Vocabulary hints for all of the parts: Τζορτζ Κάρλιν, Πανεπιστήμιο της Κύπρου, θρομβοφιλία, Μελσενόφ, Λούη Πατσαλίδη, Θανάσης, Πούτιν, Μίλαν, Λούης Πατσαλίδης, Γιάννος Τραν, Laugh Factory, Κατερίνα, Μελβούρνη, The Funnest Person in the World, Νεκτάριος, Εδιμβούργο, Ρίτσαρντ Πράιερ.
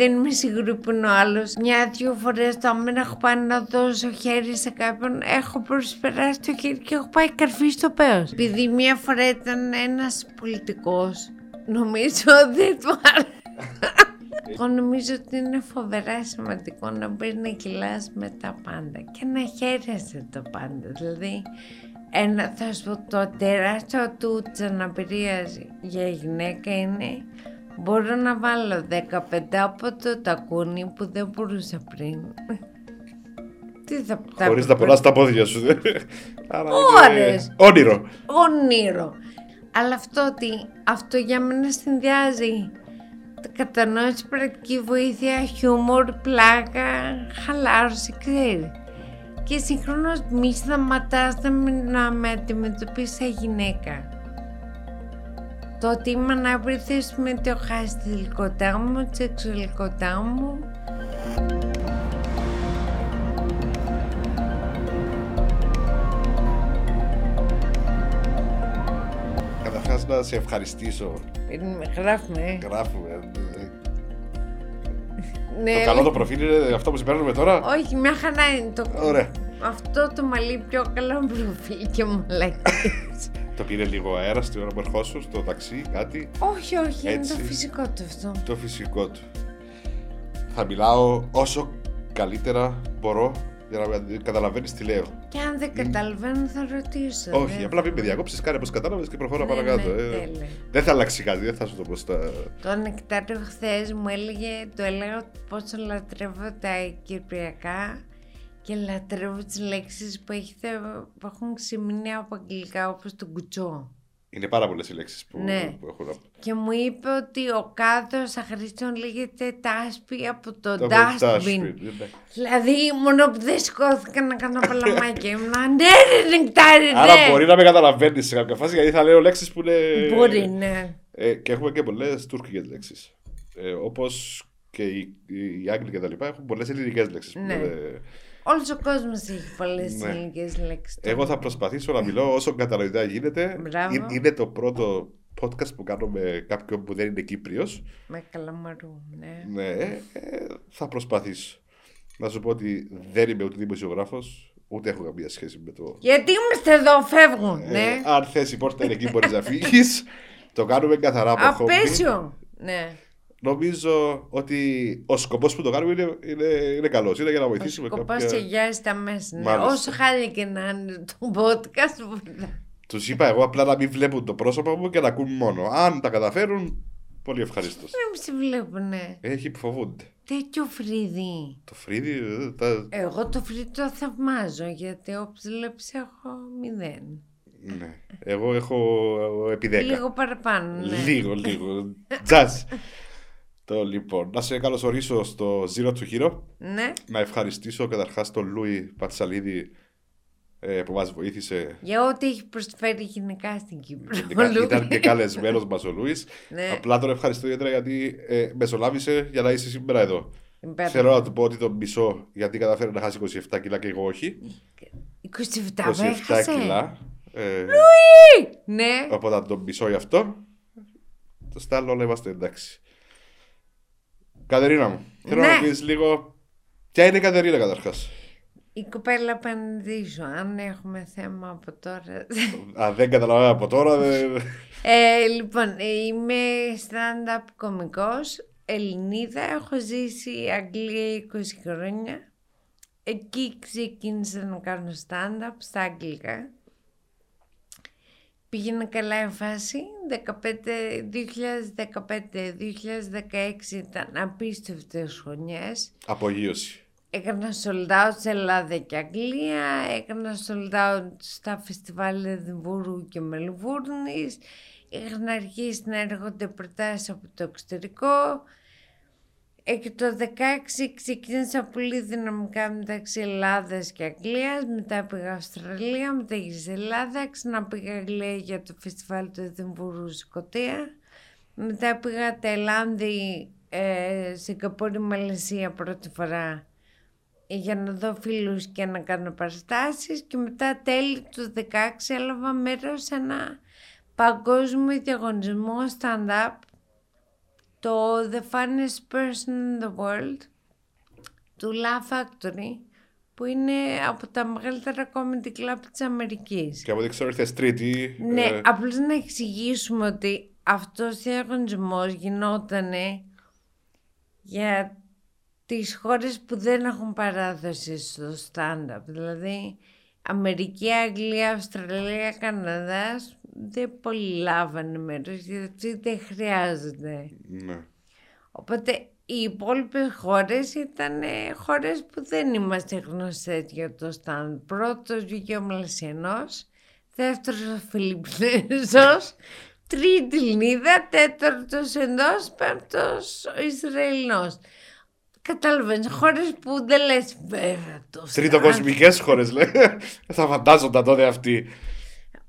δεν με συγγρούπουν ο άλλος. Μια-δυο φορές το άμα έχω πάει να δώσω χέρι σε κάποιον, έχω προσπεράσει το χέρι και έχω πάει καρφί στο πέος. Επειδή μια φορά ήταν ένας πολιτικός, νομίζω δεν του άρεσε. Εγώ νομίζω ότι είναι φοβερά σημαντικό να μπορεί να κυλάς με τα πάντα και να χαίρεσαι τα πάντα. Δηλαδή, θα σου πω, το τεράστιο του της αναπηρίας για γυναίκα είναι μπορώ να βάλω 15 από το τακούνι που δεν μπορούσα πριν. Χωρίς να πονάς τα πόδια σου. Ώρες. Όνειρο. Όνειρο. Αλλά αυτό για μένα συνδυάζει κατανόηση, πρακτική βοήθεια, χιούμορ, πλάκα, χαλάρωση, ξέρεις. Και συγχρόνως μη σταματάς να με αντιμετωπίσεις σαν γυναίκα. Το ότι είμαι ανάπηρη δεν σημαίνει ότι έχω χάσει τη θηλυκότητά μου, τη σεξουαλικότητά μου. Καταρχάς να σε ευχαριστήσω. Γράφουμε. Ναι, το καλό το προφίλ είναι αυτό που συμπέρνουμε τώρα. Όχι, μια χαρά είναι το. Ωραία. Αυτό το μαλλί πιο καλό προφίλ και μαλακές. Το πήρε λίγο αέρα στην ώρα που ερχόσουν, στο ταξί, κάτι. Όχι, έτσι, είναι το φυσικό του αυτό. Το φυσικό του. Θα μιλάω όσο καλύτερα μπορώ για να καταλαβαίνεις τι λέω. Και αν δεν καταλαβαίνω θα ρωτήσω. Όχι, απλά μην με διακόψεις, κάνε πως κατάλαβες και προχώρα παρακάτω. Δεν θα αλλάξει κάτι, δεν θα σου το πω στα... Το Νεκτάριο χθες μου έλεγε, το έλεγα πόσο λατρεύω τα κυπριακά και λατρεύω τις λέξεις που έχουν ξεμείνει από αγγλικά, όπως τον κουτσό. Είναι πάρα πολλές οι λέξεις που, ναι, που έχουν. Και μου είπε ότι ο κάδος αχρήστων λέγεται τάσπι από το dustbin. Δηλαδή, μόνο που δεν σηκώθηκα να κάνω παλαμάκια. Ναι. Άρα μπορεί να με καταλαβαίνεις σε κάποια φάση, γιατί θα λέω λέξεις που είναι. Μπορεί, ναι. Και έχουμε και πολλές τουρκικές λέξεις. Όπως και οι Άγγλοι και τα λοιπά έχουν πολλές ελληνικές λέξεις. Ναι. Όλος ο κόσμος έχει πολλές ελληνικές λέξεις. Εγώ θα προσπαθήσω να μιλώ όσο κατανοητά γίνεται. Είναι το πρώτο podcast που κάνω με κάποιον που δεν είναι Κύπριος. Με καλαμαρού, ναι. Ναι, θα προσπαθήσω. Να σου πω ότι δεν είμαι ούτε δημοσιογράφος, ούτε έχω καμία σχέση με το. Γιατί είμαστε εδώ, φεύγουν. Ναι. Αν θες η πόρτα είναι εκεί, μπορείς να φύγεις. Το κάνουμε καθαρά από χόμπι. Απέσιο, ναι. Νομίζω ότι ο σκοπός που το κάνουμε είναι καλός. Είναι για να βοηθήσουμε κάποιον. Ο σκοπός εγγυάζει τα μέσα. Ναι. Όσο χάρη και να είναι το podcast. Τους είπα εγώ απλά να μην βλέπουν το πρόσωπο μου και να ακούν μόνο. Αν τα καταφέρουν, πολύ ευχαρίστως. Να μην σε βλέπουνε. Έχει που φοβούνται. Τέτοιο φρύδι. Το φρύδι. Εγώ το φρύδι το θαυμάζω γιατί όπως βλέπει έχω 0. Ναι. Εγώ έχω επί 10. Λίγο παραπάνω. Ναι. Λίγο. Τζαζ. Λοιπόν, να σε καλωσορίσω στο Zero to Hero. Ναι. Να ευχαριστήσω καταρχάς τον Λούη Πατσαλίδη που μας βοήθησε. Για ό,τι έχει προσφέρει γενικά στην Κύπρο. Ήταν και καλεσμένος μας ο Λούης. Ναι. Απλά τον ευχαριστώ ιδιαίτερα γιατί μεσολάβησε για να είσαι σήμερα εδώ. Θέλω να του πω ότι τον μισώ γιατί καταφέρει να χάσει 27 κιλά και εγώ όχι. 27 κιλά. Λούη! Ναι. Οπότε τον μισώ γι' αυτό. Το στάλλο όλα είμαστε εντάξει. Κατερίνα μου, θέλω να πεις λίγο ποια είναι η Κατερίνα καταρχάς. Η κοπέλα που επενδύσω, αν έχουμε θέμα από τώρα. Αν δεν καταλαβαίνω από τώρα. Λοιπόν, είμαι stand-up κωμικός, Ελληνίδα, έχω ζήσει Αγγλία 20 χρόνια. Εκεί ξεκίνησα να κάνω stand-up στα αγγλικά. Πήγαινε καλά η φάση, 2015-2016 ήταν απίστευτες χρονιές. Απογείωση. Έκανα sold out σε Ελλάδα και Αγγλία, έκανα sold out στα φεστιβάλ Εδιμβούργου και Μελβούρνης, είχαν αρχίσει να έρχονται προτάσεις από το εξωτερικό. Και το 2016 ξεκίνησα πολύ δυναμικά μεταξύ Ελλάδας και Αγγλίας, μετά πήγα Αυστραλία, μετά γύρισα Ελλάδα, ξανά πήγα Αγγλία για το φεστιβάλ του Εδιμβούργου Σκωτία, μετά πήγα Ταϊλάνδη, Σιγκαπούρη, Μαλαισία πρώτη φορά για να δω φίλους και να κάνω παραστάσεις και μετά τέλη του 2016 έλαβα μέρος σε ένα παγκόσμιο διαγωνισμό stand-up το The Funnest Person in the World του Laugh Factory, που είναι από τα μεγαλύτερα comedy club της Αμερικής. Και από ό,τι ξέρω ήρθες Τρίτη. Ναι, απλώς να εξηγήσουμε ότι αυτός ο διαγωνισμός γινότανε για τις χώρες που δεν έχουν παράδοση στο stand-up. Δηλαδή Αμερική, Αγγλία, Αυστραλία, Καναδάς δεν πολύ λάβανε μέρος, γιατί δεν χρειάζονται. Ναι. Οπότε οι υπόλοιπες χώρες ήταν χώρες που δεν είμαστε γνωστές για το stand. Πρώτος βγήκε ο Μελσιανός, δεύτερος ο Φιλιππινέζος, τρίτη Ελληνίδα, τέταρτος Ενδός, πέμπτος ο Ισραηλινός. Κατάλαβες, χώρες που δεν λες βέβαια το stand. Τρίτοκοσμικές χώρες λέει, θα φαντάζονταν τότε αυτοί.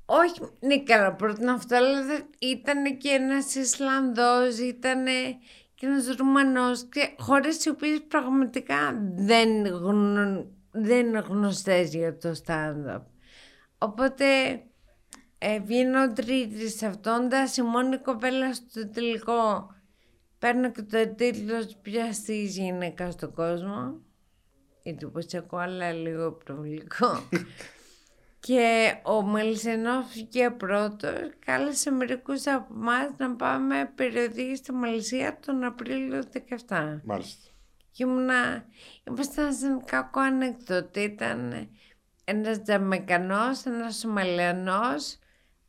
Όχι, ναι καλά, πρώτον αυτό, αλλά ήταν και ένας Ισλανδός, ήταν και ένας Ρουμανός, και χώρες οι οποίες πραγματικά δεν είναι γνωστές για το stand-up. Οπότε βγαίνω τρίτη σε αυτόν, τα σημώνει η κοπέλα στο τελικό. Παίρνω και το τίτλο της πιαστής γυναίκα στον κόσμο, εντυπωσιακό αλλά λίγο προβλικό. Και ο Μελσενόφ βγήκε πρώτος, κάλεσε μερικούς από εμάς να πάμε περιοδική στη Μαλαισία τον Απρίλιο 17. Μάλιστα. Και ήμασταν σε κακό ανέκδοτο. Ήταν ένας Τζαμαϊκανός, ένας Σομαλιανός,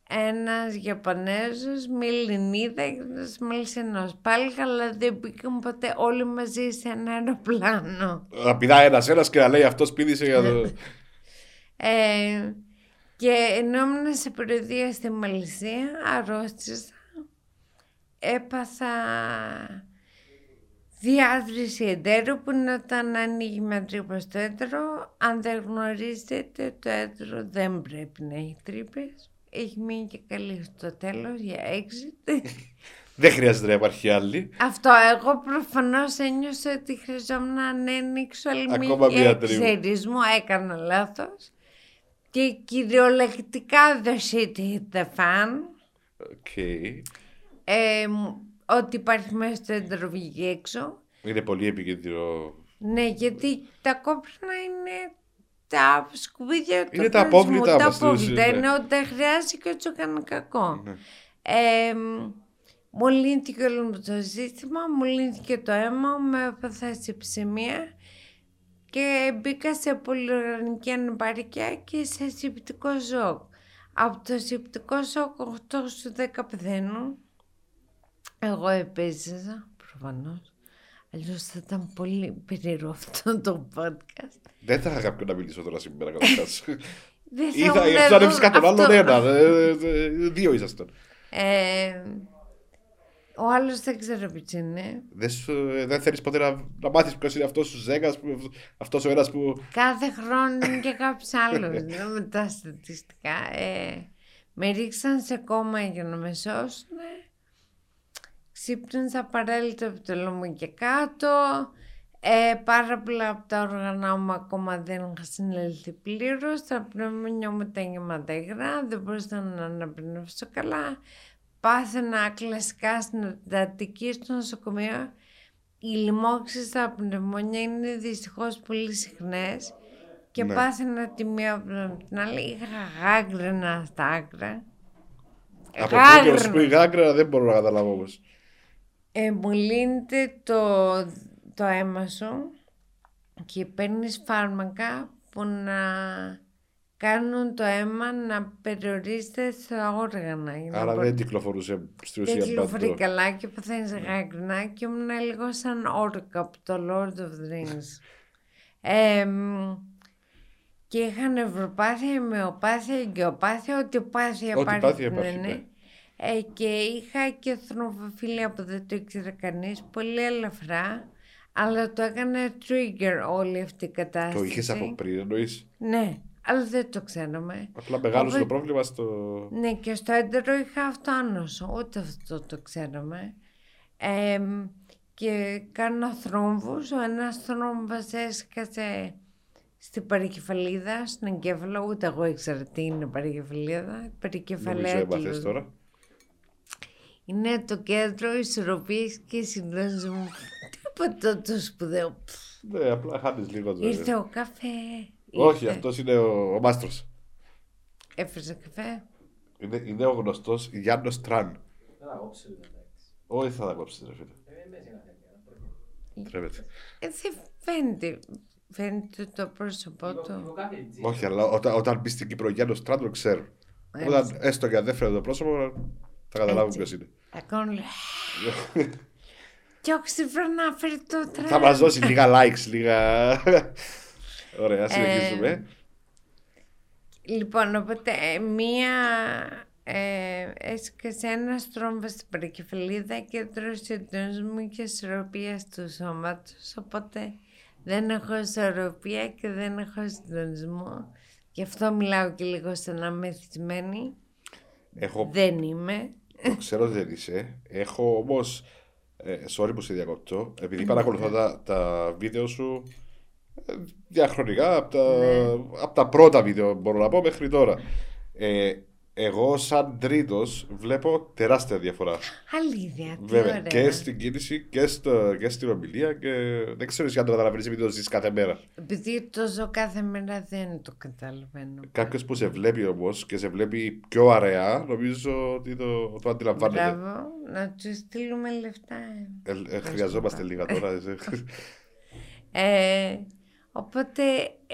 ένας Ιαπωνέζος, μια Ελληνίδα και ένας Μελσενόφ. Πάλι καλά δεν πήγαν ποτέ όλοι μαζί σε ένα αεροπλάνο. Να πηδάει ένας και να λέει αυτός πήδησε για το... Και ενώ ήμουν σε περιοδία στη Μαλαισία, αρρώστησα, έπαθα διάδρυση εντέρου, που είναι όταν ανοίγει με τρύπες το έντερο. Αν δεν γνωρίζετε, το έντερο δεν πρέπει να έχει τρύπες. Έχει μείνει και καλή στο τέλος για exit. Δεν χρειάζεται να υπάρχει άλλη. Αυτό, εγώ προφανώς ένιωσα ότι χρειαζόμουν να ανοίξω αλμυρία εξαιρισμού, έκανα λάθος. Και κυριολεκτικά the shit hit the fan. Okay. Ό,τι υπάρχει μέσα στο έντερο βγήκε έξω. Είναι πολύ επικίνδυνο. Ναι, γιατί τα κόψινα είναι τα σκουπίδια του κόσμου. Είναι τα απόβλητα. Τα απόβλητα είναι ότι τα χρειάζεται και έτσι έκανε κακό. Ναι. Μου λύνθηκε όλο το ζήτημα, μου λύνθηκε το αίμα, με έπαθα υψημία. Και μπήκα σε πολυοργανική ανεπάρκεια και σε σηπτικό σοκ. Από το σηπτικό σοκ 8 στους 10 πεθαίνουν. Εγώ επέζησα, προφανώς. Αλλιώς θα ήταν πολύ περίεργο αυτό το podcast. Δεν θα είχα κάποιον να μιλήσω τώρα σήμερα καταρχάς. Ή θα ανέβεις κάποιον άλλον ένα. Δύο ήσασταν. Ο άλλος δεν ξέρω ποιος είναι. Δεν θέλεις ποτέ να μάθεις ποιος είναι αυτός στους 10, αυτός ο ένας που... Κάθε χρόνο είναι και κάποιος άλλος, με τα στατιστικά. Με ρίξαν σε κόμμα για να με σώσουν. Ξύπνησα παρέλυτα από το λαιμό και κάτω. Πάρα πολλά από τα όργανα μου ακόμα δεν είχα συνελθεί πλήρως. Τα πνευμόνια μου ήταν γεμάτα υγρά, δεν μπορούσα να αναπνεύσω καλά. Πάθαινα κλασικά στην εντατική στο νοσοκομείο. Οι λοιμώξεις στα πνευμόνια είναι δυστυχώς πολύ συχνές. Και ναι. Πάθαινα τη μία από την άλλη. Είχα γάγκρενα στα άκρα. Από πού και η γάγκρενα δεν μπορώ να καταλάβω όμως. Μου λύνεται το αίμα σου και παίρνεις φάρμακα που να... κάνουν το αίμα να περιορίζεται στα όργανα. Άρα δεν κυκλοφορούσε στην ουσία. Δεν κυκλοφορεί καλά και παθαίνεις γάγκρινα και ήμουν λίγο σαν όρκα από το Lord of the Rings. Και είχα νευροπάθεια, ημεοπάθεια, εγκαιοπάθεια, ό,τι πάθεια υπάρχει. Και είχα και θρομβοφίλια που δεν το ήξερε κανείς, πολύ ελαφρά. Αλλά το έκανε trigger όλη αυτή η κατάσταση. Το είχες από πριν εννοείς. Ναι. Αλλά δεν το ξέραμε. Απλά μεγάλωσε το πρόβλημα στο... Ναι, και στο έντερο είχα αυτοάνωσο. Ούτε αυτό το ξέραμε. Και κάνω θρόμβους. Ο ένας θρόμβας έσκασε στην παρικεφαλίδα, στον εγκέφαλο. Ούτε εγώ ήξερα τι είναι παρικεφαλίδα. Νομίζω έπαθες τώρα. είναι το κέντρο ισορροπίας και συντονισμού. Τίποτα το σπουδαίο. Ναι, απλά χάνεις λίγο το. Ήρθε ο καφέ. Όχι, αυτός είναι ο μάστρος. Έφερε καφέ. Είναι ο γνωστός Γιάννος Τραν. Θα τα κόψεις. Όχι, θα τα κόψεις, ρε φίλε. Τρέπεται. Έτσι φαίνεται. Φαίνεται το πρόσωπό του. Όχι, αλλά όταν μπει στην Κύπρο Γιάννος Τραν τον ξέρουν. Όταν έστω και αν δεν φαίνεται το πρόσωπο, θα καταλάβουν ποιος είναι. Ακόμη. Κι όξιφρο να φέρει το Τραν. Θα μας δώσει λίγα likes, λίγα. Ωραία, συνεχίζουμε. Λοιπόν, οπότε μία έσκασε ένα στρόμβο στην περικεφαλίδα και τρώσε εντονισμού και ισορροπία του σώματος. Οπότε δεν έχω ισορροπία και δεν έχω συντονισμό. Γι' αυτό μιλάω και λίγο σαν αμεθυσμένη. Δεν είμαι. Το ξέρω ότι δεν είσαι. Έχω όμως, sorry που σε διακόπτω, επειδή παρακολουθώ τα βίντεο σου διαχρονικά, από τα πρώτα βίντεο μπορώ να πω μέχρι τώρα. Εγώ σαν τρίτος βλέπω τεράστια διαφορά. Αλήθεια, βέβαια. Και στην κίνηση και στην ομιλία και δεν ξέρω αν το καταλαβαίνεις επειδή το ζεις κάθε μέρα. Επειδή το ζω κάθε μέρα δεν το καταλαβαίνω. Κάποιος που σε βλέπει όμως και σε βλέπει πιο αραιά, νομίζω ότι το αντιλαμβάνεται. Μπράβο, να του στείλουμε λεφτά. Χρειαζόμαστε λίγα τώρα. Οπότε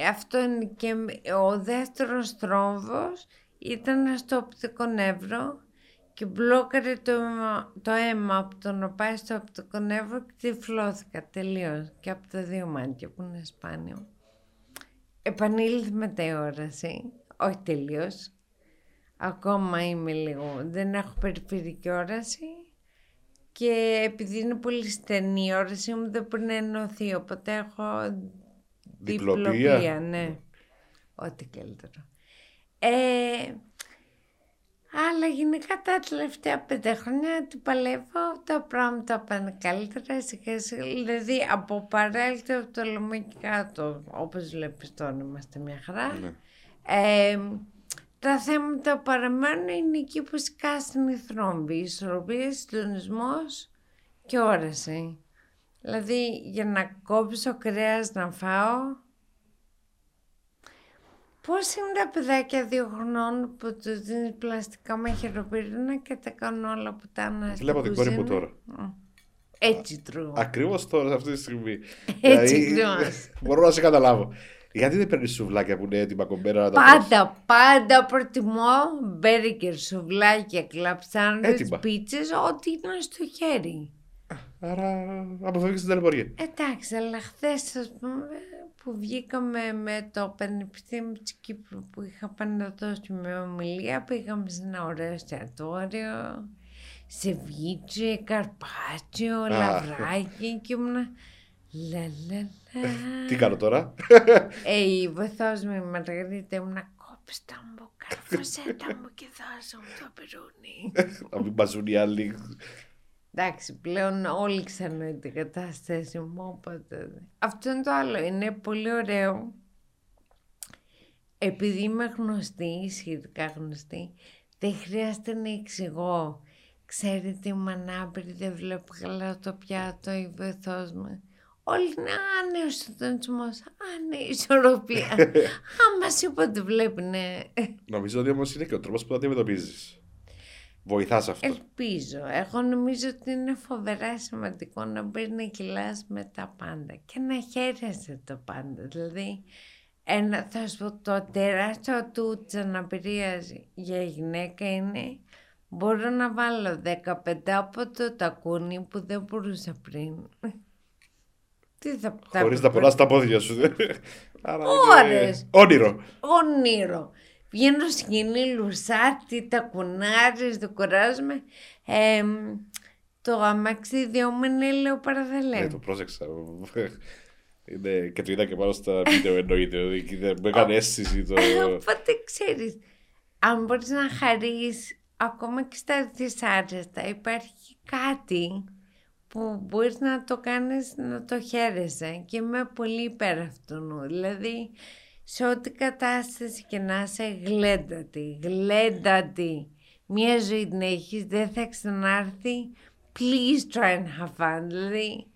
αυτό είναι και ο δεύτερος τρόμβος. Ήταν στο οπτικό νεύρο και μπλόκαρε το αίμα από το να πάει στο οπτικό νεύρο και τυφλώθηκα τελείως και από τα δύο μάτια που είναι σπάνιο. Επανήλθε μεταόραση, όχι τελείως. Ακόμα είμαι λίγο, δεν έχω περιφερική όραση και επειδή είναι πολύ στενή η όραση μου δεν μπορεί να ενωθεί, οπότε έχω διπλοπία, ναι. Ό,τι καλύτερο. Αλλά γενικά τα τελευταία 5 χρόνια την παλεύω, τα πράγματα πάνε καλύτερα, δηλαδή από παρέλθει από το λαιμό και κάτω, όπως βλέπεις τώρα είμαστε μια χαρά. Ναι. Τα θέματα παραμένουν, είναι εκεί που σκάσουν οι θρόμβοι, η ισορροπία, συντονισμός και όραση. Δηλαδή για να κόψω κρέας να φάω. Πώς είναι τα παιδάκια 2 χρονών που τους δίνεις πλαστικά μαχαιροπύρινα και τα κάνουν όλα πουτάνα. Βλέπω την κόρη μου τώρα. Έτσι τρώω. Ακριβώς τώρα, σε αυτή τη στιγμή. Έτσι τρώω. Μπορώ να σε καταλάβω. Γιατί δεν παίρνεις σουβλάκια που είναι έτοιμα κομμένα να τα πεις. Πάντα προτιμώ μπέργκερ, σουβλάκια, κλαψάνδες, πίτσες, ό,τι είναι στο χέρι. Άρα αποφεύγεις την ταλαιπωρία. Εντάξει, αλλά χθες ας πούμε, που βγήκαμε με το Πανεπιστήμιο της Κύπρου που είχα πάει να δώσω μια ομιλία, πήγαμε σε ένα ωραίο εστιατόριο, σεβίτσε, καρπάτσιο, λαβράκι και ήμουν λαλαλα. Τι κάνω τώρα? Η βοηθός μου η Μαργαρίτα ήμουν κόψτα μου, καρφωσέτα μου και δώσα μου το πυρούνι. Να μην μπαζούν οι άλλοι. Εντάξει, πλέον όλοι ξανά την κατάσταση μου, οπότε. Αυτό είναι το άλλο, είναι πολύ ωραίο. Επειδή είμαι γνωστή, σχετικά γνωστή, δεν χρειάζεται να εξηγώ. Ξέρετε, είμαι ανάπηρη, δεν βλέπω καλά το πιάτο, η βοηθός μου. Όλοι είναι άνεος συντονισμός, άνεος ισορροπία. Άμα σου είπα ότι βλέπει, ναι. Νομίζω ότι όμως είναι και ο τρόπος που θα αντιμετωπίζεις. Βοηθάς αυτό. Ελπίζω. Εγώ νομίζω ότι είναι φοβερά σημαντικό να μπορεί να κυλάς με τα πάντα και να χαίρεσαι τα πάντα. Δηλαδή, θα σου πω το τεράστιο του της αναπηρίας για γυναίκα είναι μπορώ να βάλω 15 από το τακούνι που δεν μπορούσα πριν. Τι θα χωρίς να πονάς τα πόδια σου. Ώρες. Όνειρο. Βγαίνω σκηνή, λουσάτη, τα κουνάρες, δοκοράζομαι. Το αμαξίδιο μου είναι λεοπαρδελέ. Ναι, το πρόσεξα. Είναι, και το είδα και πάνω στα βίντεο εννοείται. Μου έκανε αίσθηση το. Οπότε ξέρεις, αν μπορείς να χαρείς ακόμα και στα δυσάρεστα, υπάρχει κάτι που μπορείς να το κάνεις να το χαίρεσαι. Και είμαι πολύ υπέρ αυτού. Δηλαδή, σε ό,τι κατάσταση και να είσαι γλέντατη. μια ζωή την έχεις, δεν θα ξανάρθει. Please try and have fun. Δηλαδή,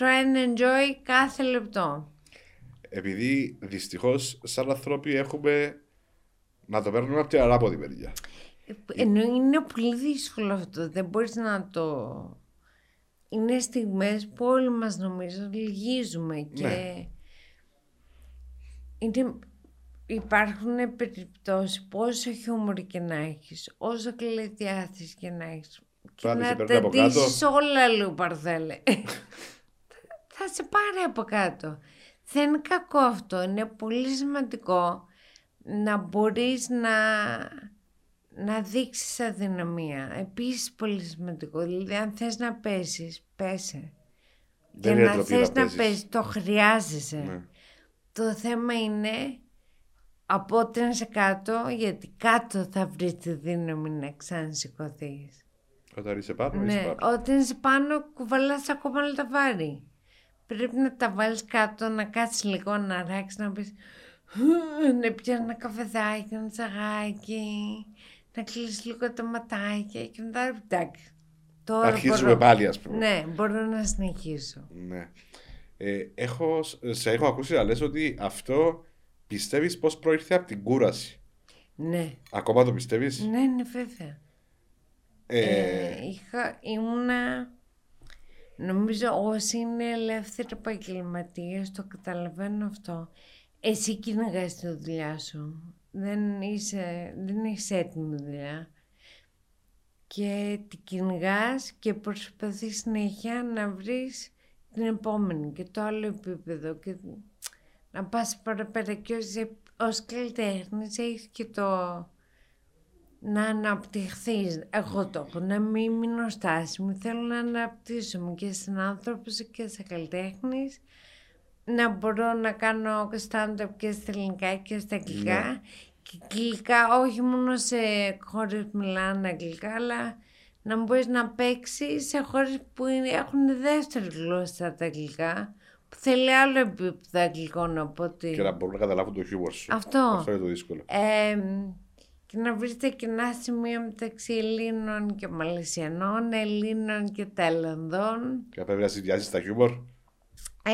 try and enjoy κάθε λεπτό. Επειδή δυστυχώς, σαν ανθρώποι, έχουμε να το παίρνουμε από την αράποδη μεριά. Ενώ είναι πολύ δύσκολο αυτό. Δεν μπορείς να το. Είναι στιγμές που όλοι μας νομίζω λυγίζουμε και. Ναι. Είναι. Υπάρχουν περιπτώσεις που όσο χιούμορ και να έχεις, όσο κλαιτιά θες και να έχεις, και να τεντήσεις όλα λίγο παρδέλε. Θα σε πάρει από κάτω. Δεν είναι κακό αυτό. Είναι πολύ σημαντικό να μπορείς να δείξεις αδυναμία. Επίσης πολύ σημαντικό. Δηλαδή αν θες να πέσεις, πέσε. Δεν και να θες να πέσεις, το χρειάζεσαι. Ναι. Το θέμα είναι απότρενσε κάτω, γιατί κάτω θα βρεις τη δύναμη να ξανασηκωθείς. Όταν είσαι πάνω, ναι, είσαι πάνω. Όταν είσαι πάνω κουβαλάς ακόμα όλα τα βάρη. Πρέπει να τα βάλεις κάτω, να κάτσεις λίγο, να αράξεις, να πεις να πιάσεις ένα καφεδάκι, ένα τσαγάκι, να κλείσεις λίγο τα ματάκια και μετά εντάξει. Αρχίζουμε πάλι, ας πούμε. Ναι, μπορώ να συνεχίσω. Ναι. Σε έχω ακούσει να λες ότι αυτό πιστεύεις πως προήρθε από την κούραση. Ναι. Ακόμα το πιστεύεις? Ναι, ναι, βέβαια. Ήμουνα. Νομίζω όσοι είναι ελεύθεροι επαγγελματίες το καταλαβαίνω αυτό. Εσύ κυνηγάς τη δουλειά σου. Δεν έχεις έτοιμη δουλειά. Και την κυνηγάς και προσπαθείς συνέχεια να βρεις την επόμενη και το άλλο επίπεδο. Και να πας παραπέρα και ως καλλιτέχνης έχεις και το να αναπτυχθείς. Εγώ το έχω, να μην μείνω στάσιμη. Θέλω να αναπτύσσομαι και σαν άνθρωπος και σαν καλλιτέχνης. Να μπορώ να κάνω stand-up και στα ελληνικά και στα αγγλικά. Yeah. Και αγγλικά, όχι μόνο σε χώρες που μιλάνε αγγλικά, αλλά να μπορείς να παίξεις σε χώρες που έχουν δεύτερη γλώσσα τα αγγλικά. Θέλει άλλο επίπεδο αγγλικών από ότι. Και να μπορούν να καταλάβουν το χιούμορ σου. Αυτό είναι το δύσκολο. Και να βρεις τα κοινά σημεία μεταξύ Ελλήνων και Μαλαισιανών, Ελλήνων και Ταϊλανδών. Και να πρέπει να συνδυάζεις τα χιούμορ.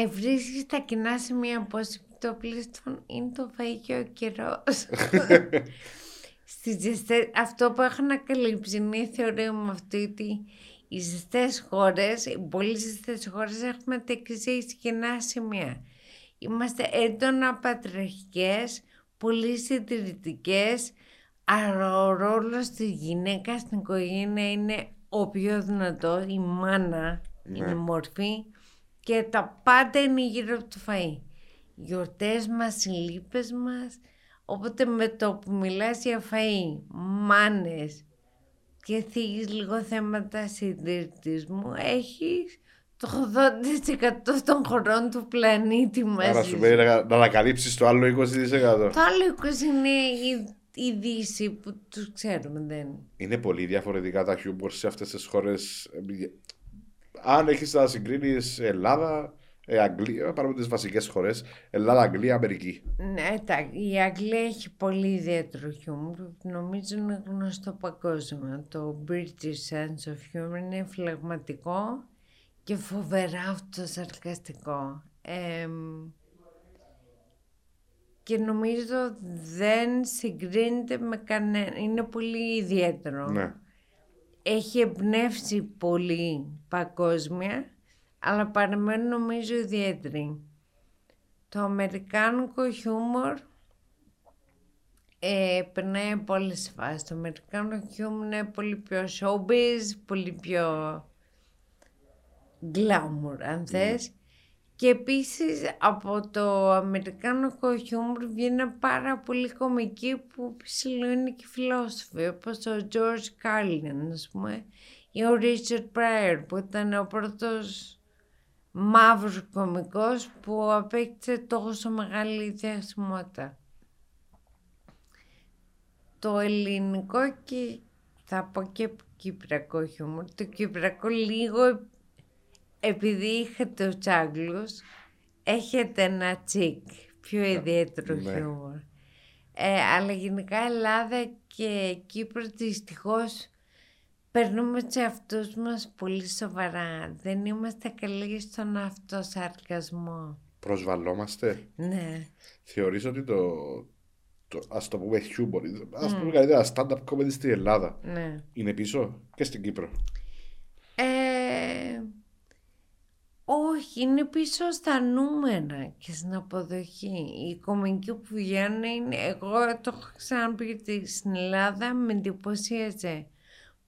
Βρίσκεις τα κοινά σημεία, όπως το πλήστον είναι το φαγητό καιρό. Αυτό που έχω ανακαλύψει είναι η θεωρία μου αυτή ότι οι ζεστές χώρες, οι πολύ ζεστές χώρες έχουμε τα εξής κοινά σημεία. Είμαστε έντονα πατριαρχικές, πολύ συντηρητικές, αλλά ο ρόλος της γυναίκας στην οικογένεια είναι ο πιο δυνατός, η μάνα, ναι, είναι μορφή και τα πάντα είναι γύρω από το φαΐ. Οι γιορτές μας, οι λύπες μας, οπότε με το που μιλάς για φαΐ, μάνες, και θίγεις λίγο θέματα συντηρητισμού, έχεις το 80% των χωρών του πλανήτη μας. Άρα σου λέει να ανακαλύψεις το άλλο 20%. Το άλλο 20% είναι η Δύση που τους ξέρουμε, δεν είναι. Είναι πολύ διαφορετικά τα χιούμορ σε αυτές τις χώρες. Αν έχεις να συγκρίνεις Ελλάδα, Αγγλία, παρά με τις βασικές χώρες, Ελλάδα, Αγγλία, Αμερική. Ναι, η Αγγλία έχει πολύ ιδιαίτερο χιούμορ. Νομίζω είναι γνωστό παγκόσμιο. Το British sense of humor είναι φλεγματικό και φοβερά αυτοσαρκαστικό. Και νομίζω δεν συγκρίνεται με κανένα. Είναι πολύ ιδιαίτερο. Ναι. Έχει εμπνεύσει πολύ παγκόσμια, αλλά παραμένει νομίζω ιδιαίτερη. Το αμερικάνικο χιούμορ περνάει από όλες φάσεις. Το αμερικάνικο χιούμορ είναι πολύ πιο showbiz, πολύ πιο glamour αν θες. Mm. Και επίσης από το αμερικάνικο χιούμορ βγαίνει πάρα πολύ κομική που ψηλό είναι και φιλόσοφοι, όπως ο Τζορτζ Κάρλιν ας πούμε, ή ο Ρίτσαρντ Πράιερ που ήταν ο πρώτος μαύρος κωμικός που απέκτησε τόσο μεγάλη διασημότητα. Το ελληνικό και θα πω και κυπριακό χιούμορ. Το κυπριακό λίγο επειδή είχατε τους Άγγλους έχετε ένα τσικ πιο ιδιαίτερο χιούμορ. Αλλά γενικά Ελλάδα και Κύπρο δυστυχώς περνούμε τους εαυτούς μας πολύ σοβαρά. Δεν είμαστε καλοί στον αυτοσαρκασμό. Προσβαλόμαστε. Ναι. Θεωρείς ότι το ας το πούμε humor, ας πούμε καλύτερα stand-up comedy στην Ελλάδα, ναι, είναι πίσω και στην Κύπρο? Όχι, είναι πίσω στα νούμερα και στην αποδοχή. Οι κομικοί που βγαίνουν είναι, εγώ το έχω ξαναπεί ότι στην Ελλάδα με εντυπωσίαζε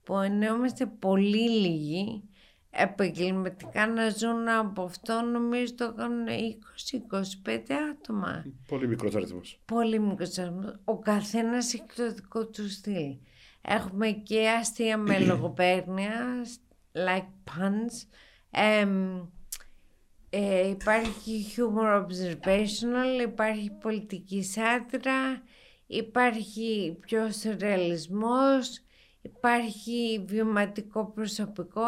που ενώ είμαστε πολύ λίγοι επαγγελματικά να ζουν από αυτό, νομίζω το κάνουν 20-25 άτομα. Πολύ μικρός αριθμός. Πολύ μικρός αριθμός. Ο καθένας έχει το δικό του στυλ. Έχουμε και αστεία με λογοπαίγνια, like puns. Υπάρχει humor observational, υπάρχει πολιτική σάτυρα, υπάρχει πιο σουρεαλισμός, υπάρχει βιωματικό προσωπικό,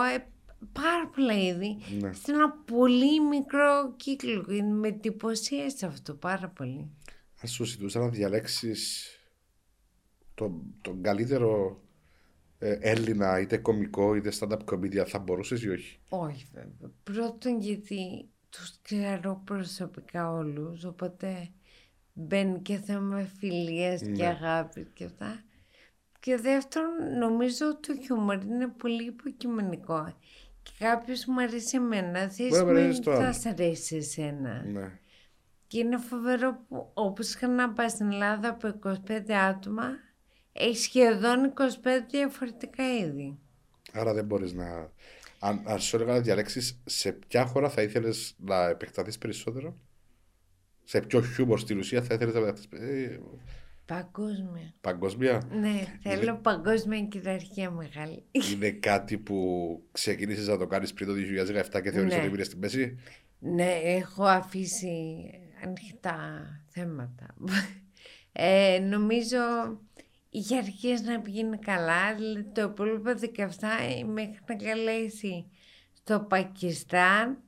πάρα πολλά είδη, ναι, σε ένα πολύ μικρό κύκλο. Με εντυπωσίασε αυτό πάρα πολύ. Αν σου ζητούσα να διαλέξεις τον καλύτερο Έλληνα, είτε κωμικό είτε stand-up comedian, θα μπορούσες ή όχι? Όχι βέβαια. Πρώτον γιατί τους ξέρω προσωπικά όλους, οπότε μπαίνει και θέμα φιλίας, ναι, και αγάπη και αυτά. Και δεύτερον, νομίζω ότι το χιούμορ είναι πολύ υποκειμενικό. Και κάποιος μου αρέσει εμένα, θα σ' αρέσει εσένα. Ναι. Και είναι φοβερό που όπως είχα να πάει στην Ελλάδα από 25 άτομα, έχει σχεδόν 25 διαφορετικά είδη. Άρα δεν μπορείς να... Αν σου έλεγα να διαλέξεις σε ποια χώρα θα ήθελες να επεκταθείς περισσότερο, σε ποιο χιούμορ στην ουσία θα ήθελες να επεκταθείς? Παγκόσμια. Παγκόσμια. Ναι, θέλω παγκόσμια κυριαρχία μεγάλη. Είναι κάτι που ξεκίνησες να το κάνεις πριν το 2017 και θεωρείς, ναι, ότι πήρες στη μέση? Ναι, έχω αφήσει ανοιχτά θέματα. Νομίζω οι αρχές να πηγαίνει καλά, δηλαδή το υπόλοιπο 17 μέχρι να καλέσει στο Πακιστάν,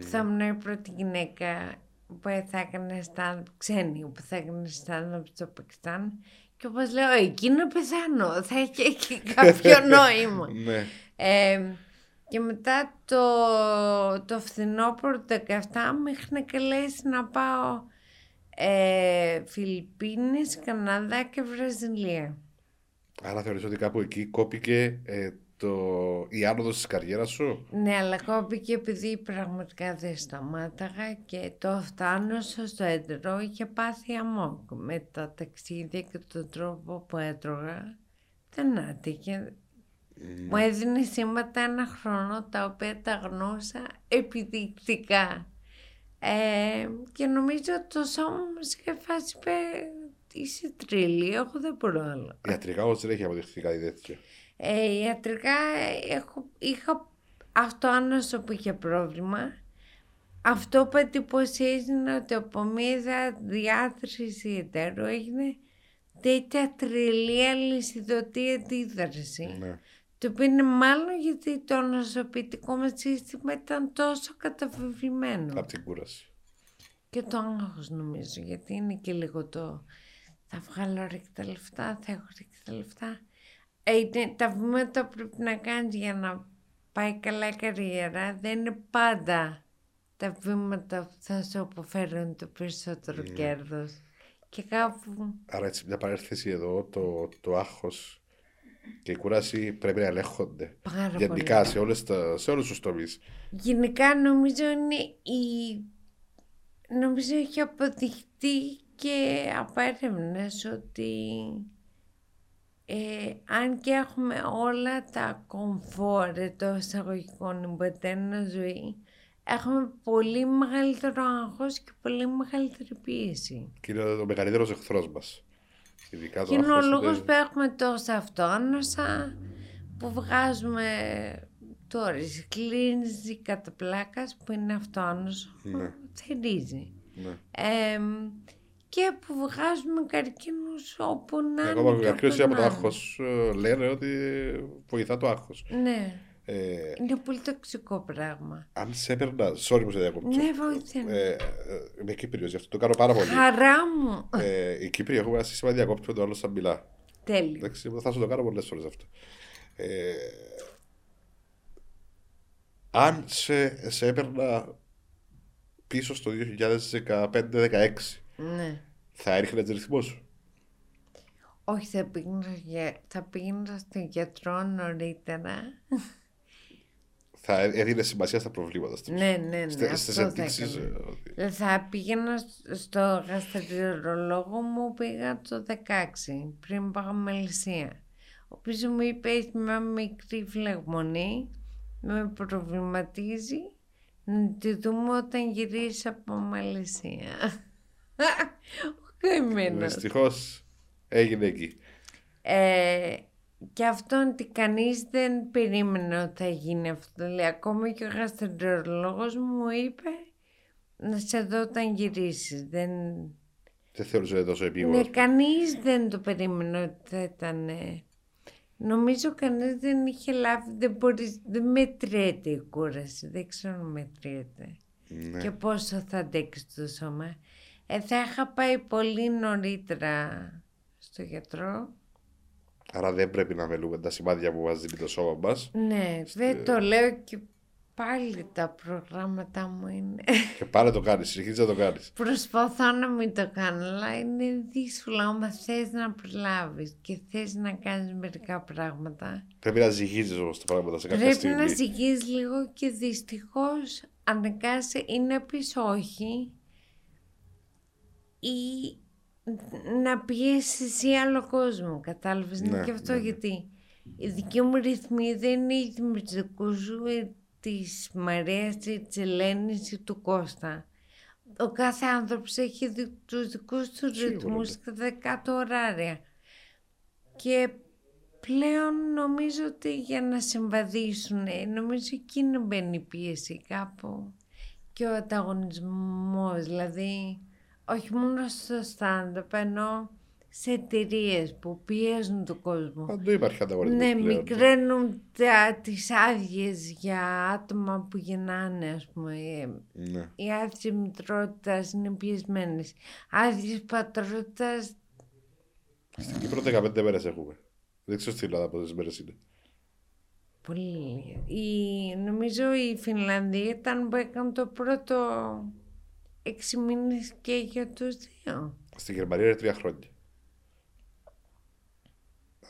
θα ήμουν η πρώτη γυναίκα που θα έκανε stand-up, ξένοι που θα έκανε stand-up στο Πακιστάν, και όπως λέω, εκεί να πεθάνω, θα έχει και κάποιο νόημα. Και μετά το φθινόπωρο 17 μέχρι να καλέσει να πάω Φιλιππίνες, Καναδά και Βραζιλία. Άρα θεωρείς ότι κάπου εκεί κόπηκε η άνοδος της καριέρας σου? Ναι, αλλά κόπηκε επειδή πραγματικά δεν σταμάταγα και το φτάνω στο έντερο. Είχε πάθει αμόκ με τα ταξίδια και τον τρόπο που έτρωγα. Δεν άτυχε. Μου έδινε σήματα ένα χρόνο τα οποία τα γνώσα επιδεικτικά. Και νομίζω το σώμα μου σε φάση είπε είσαι τρελή, εγώ δεν μπορώ άλλο. Ιατρικά όμως δεν έχει αποδειχθεί κάτι τέτοιο? Ιατρικά είχα αυτό άνοσο που είχε πρόβλημα. Αυτό που εντυπωσίαζε ότι από μία διάθρηση εταίρου έγινε τέτοια τρελή αλυσιδωτή αντίδραση. Ναι. Το οποίο είναι μάλλον γιατί το νοσοποιητικό μας σύστημα ήταν τόσο καταβεβλημένο. Από την κούραση. Και το άγχος, νομίζω, γιατί είναι και λίγο το θα βγάλω ρίχτα λεφτά, θα έχω ρίχτα λεφτά. Τα βήματα που πρέπει να κάνεις για να πάει καλά η καριέρα δεν είναι πάντα τα βήματα που θα σου αποφέρουν το περισσότερο κέρδος. Και κάπου... Άρα έτσι μια παρένθεση εδώ, το άγχος και η κουράση πρέπει να ελέγχονται. Πάρα γενικά πολύ. Σε όλους τους τομείς. Γενικά νομίζω νομίζω έχει αποδειχτεί και από έρευνες ότι αν και έχουμε όλα τα comfort των εισαγωγικών που εταίρνουν ζωή, έχουμε πολύ μεγαλύτερο άγχος και πολύ μεγαλύτερη πίεση. Και είναι ο μεγαλύτερος εχθρός μας. Και είναι ο λόγος που έχουμε τόσα αυτόνοσα που βγάζουμε τώρα. Κλείνει κατά πλάκας που είναι αυτόνοσο, θερίζει. Ναι. Και που βγάζουμε καρκίνους όπου να είναι. Ακόμα και ο καρκίνος από το άγχος λένε ότι βοηθά το άγχος. Ναι. Είναι πολύ τοξικό πράγμα. Αν σε έπαιρνα, sorry που σε διακόπτω. Ναι, βοήθεια. Είμαι Κύπριος, γι' αυτό το κάνω πάρα πολύ. Χαρά μου. Οι Κύπριοι έχουμε ένα σύστημα διακόπτου με το άλλο σαν μιλά. Τέλειο. Εντάξει, θα σου το κάνω πολλές φορές αυτό. Αν σε έπαιρνα πίσω στο 2015-16, ναι, θα έρχεται το ρυθμό σου? Όχι, θα πήγαινα στον γιατρό νωρίτερα. Θα έδινε σημασία στα προβλήματα. Ναι. Θα πήγαινα στο γαστρινολόγο μου, πήγα το 16, πριν πάω Μελισσία. Ο οποίος μου είπε, έχει μια μικρή φλεγμονή, με προβληματίζει, να τη δούμε όταν γυρίσει από Μαλαισία. Ο καημένος. Δυστυχώς έγινε εκεί. Και αυτόν τι κανείς δεν περίμενε ότι θα γίνει αυτό. Δηλαδή, ακόμα και ο γαστρεντερολόγος μου είπε να σε δω όταν γυρίσεις. Δεν θεωρούσε να τόσο επίγουρο. Ναι, κανείς δεν το περίμενε ότι θα ήταν... Νομίζω κανείς δεν είχε λάβει, δεν μετριέται η κούραση, δεν ξέρω αν μετριέται. Ναι. Και πόσο θα αντέξει το σώμα. Θα είχα πάει πολύ νωρίτερα στο γιατρό. Άρα δεν πρέπει να μελούμε τα σημάδια που μας δίνει το σώμα μας. Ναι, δεν το λέω και πάλι τα προγράμματα μου είναι. Και πάλι το κάνεις, συνεχίζεις να το κάνεις. Προσπαθώ να μην το κάνω, αλλά είναι δύσκολο άμα θες να προλάβεις και θες να κάνεις μερικά πράγματα. Πρέπει να ζυγίζεις όμως τα πράγματα σε κάποια στιγμή. Πρέπει να ζυγίζεις λίγο και δυστυχώς αναγκάσαι ή να πεις όχι ή να πιέσεις ή άλλο κόσμο, κατάλαβες. Ναι, και αυτό ναι. Γιατί η δική μου ρυθμή δεν είναι η δημιουργικού σου, της Μαρίας, της Ελένης ή του Κώστα. Ο κάθε άνθρωπος έχει τους δικούς του ρυθμούς στα δεκάτω ωράρια. Και πλέον νομίζω ότι για να συμβαδίσουν, νομίζω εκείνη μπαίνει η πίεση κάπου και ο ανταγωνισμός. Δηλαδή, όχι μόνο στο stand-up, ενώ σε εταιρείες που πιέζουν τον κόσμο. Παντού υπάρχει ανταγωνισμός. Ναι, πλέον μικραίνουν τις άδειες για άτομα που γεννάνε, ας πούμε. Ναι. Οι άδειες μητρότητας είναι πιεσμένες. Άδειες πατρότητας. Στην Κύπρο 15 μέρες έχουμε. Δεν ξέρω στην Ελλάδα πόσες μέρες είναι. Πολύ. Νομίζω η Φινλανδία ήταν που έκανε το πρώτο 6 μήνες και για τους 2. Στην Γερμανία είναι 3 χρόνια.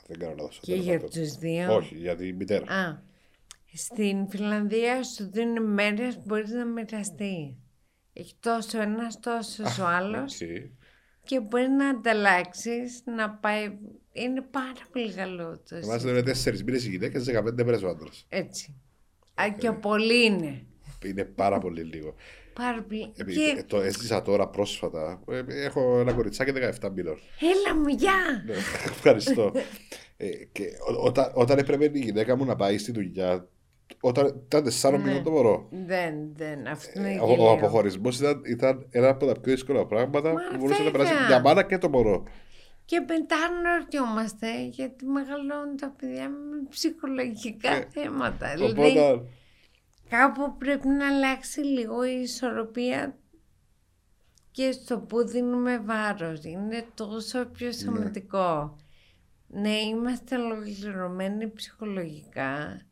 Δεν κάνω λάθος. Και για τους 2. Όχι, για τη μητέρα. Στην Φιλανδία σου δίνουν μέρες που μπορείς να μοιραστεί. Έχει τόσο ένας, τόσο ο άλλος. Okay. Και μπορείς να ανταλλάξεις, να πάει. Είναι πάρα πολύ καλό το. Εμάς είναι 4 μήνες οι γυναίκες, 15 μέρες ο άντρας. Έτσι. Και πολύ είναι. Είναι πάρα πολύ λίγο. Και... Το έζησα τώρα πρόσφατα. Έχω ένα κοριτσάκι 17 μήνων. Έλα μου, γεια! Ναι, ευχαριστώ. Και όταν έπρεπε η γυναίκα μου να πάει στη δουλειά, όταν ήταν 4 μήνων το μωρό. Δεν. Αυτό είναι ο αποχωρισμός ήταν ένα από τα πιο δύσκολα πράγματα. Μα, που μπορούσε να περάσει μια μάνα και το μωρό. Και μετά αναρωτιόμαστε γιατί μεγαλώνουν τα παιδιά με ψυχολογικά θέματα. Οπότε... Κάπου πρέπει να αλλάξει λίγο η ισορροπία και στο που δίνουμε βάρος. Είναι τόσο πιο σημαντικό. Ναι, είμαστε ολοκληρωμένοι ψυχολογικά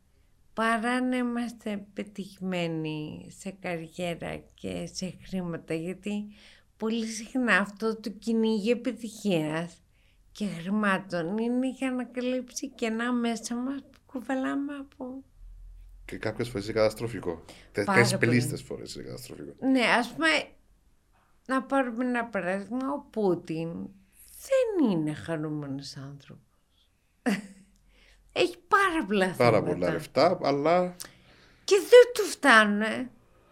παρά να είμαστε πετυχημένοι σε καριέρα και σε χρήματα. Γιατί πολύ συχνά αυτό το κυνήγι επιτυχίας και χρημάτων είναι για να καλύψει κενά μέσα μας που κουβαλάμε από... Και κάποιες φορές είναι καταστροφικό. Κάποιες πλήστες φορές είναι καταστροφικό. Ναι, ας πούμε, να πάρουμε ένα παράδειγμα. Ο Πούτιν δεν είναι χαρούμενος άνθρωπος. Έχει πάρα πολλά θέματα. Πάρα πολλά λεφτά, αλλά... Και δεν του φτάνουν.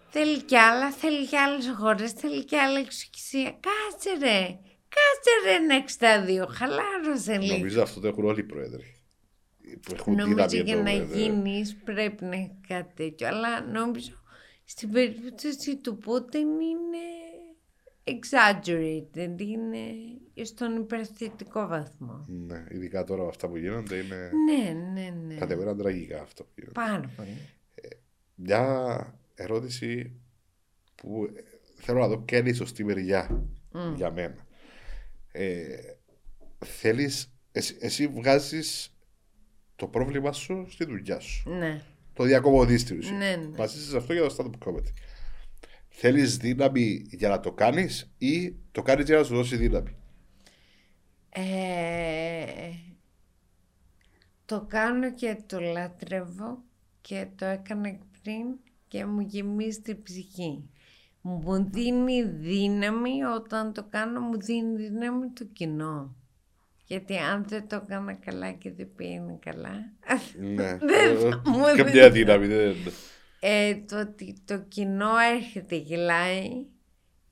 Θέλει κι άλλα, θέλει κι άλλες χώρες, θέλει κι άλλα εξοικησία. Κάτσε ρε, 62, χαλάρωσε λίγο. Νομίζω αυτό το έχουν όλοι οι πρόεδροι. Νομίζω για να γίνεις πρέπει να έχει κάτι τέτοιο. Αλλά νομίζω στην περίπτωση του Πούτιν είναι exaggerated, είναι στον υπερθετικό βαθμό. Ναι, ειδικά τώρα αυτά που γίνονται είναι. Ναι. Κατεβαίνουν τραγικά αυτό που γίνονται. Πάρα πολύ. Μια ερώτηση που θέλω να δω ποια είναι η σωστή μεριά για μένα. Θέλεις, εσύ βγάζεις το πρόβλημα σου στη δουλειά σου. Ναι. Το διακομωδείς στην ουσία. Ναι. Βασίζεις αυτό για το stand-up comedy. Θέλεις δύναμη για να το κάνεις ή το κάνεις για να σου δώσει δύναμη? Το κάνω και το λάτρευω και το έκανα πριν και μου γεμίζει την ψυχή. Μου δίνει δύναμη, όταν το κάνω μου δίνει δύναμη το κοινό. Γιατί αν δεν το έκανα καλά και δεν πήγαινε καλά, ναι, δεν θα μου δίνει καμιά δύναμη. Το ότι το κοινό έρχεται, γελάει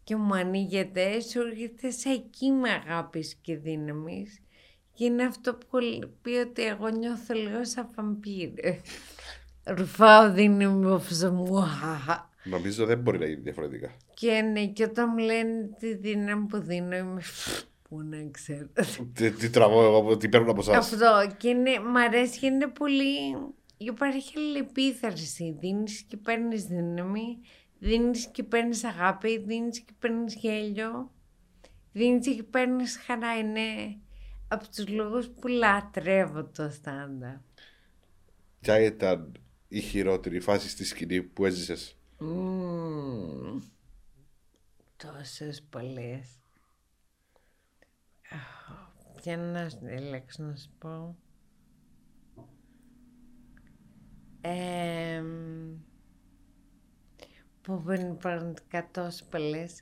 και μου ανοίγεται, σου έρχεται σε εκεί με αγάπης και δύναμης. Και είναι αυτό που πει ότι εγώ νιώθω λίγο σαν βαμπύρ. Ρουφάω δύναμη όπως μου. Νομίζω δεν μπορεί να γίνει διαφορετικά. Και ναι, και όταν μου λένε τη δύναμη που δίνω είμαι πού να ξέρω. Τι τραβώ εγώ, τι παίρνω από εσάς. Αυτό, και μ' αρέσει και είναι πολύ... Υπάρχει αλληλεπίθαρση, δίνεις και παίρνεις δύναμη, δίνεις και παίρνεις αγάπη, δίνεις και παίρνεις γέλιο, δίνεις και παίρνεις χαρά. Είναι από τους λόγους που λατρεύω το στάντα. Ποια ήταν η χειρότερη φάση στη σκηνή που έζησες? Τόσες πολλές. Για να ελέγξω να σου πω. Που είναι πραγματικά τόσο πολλές.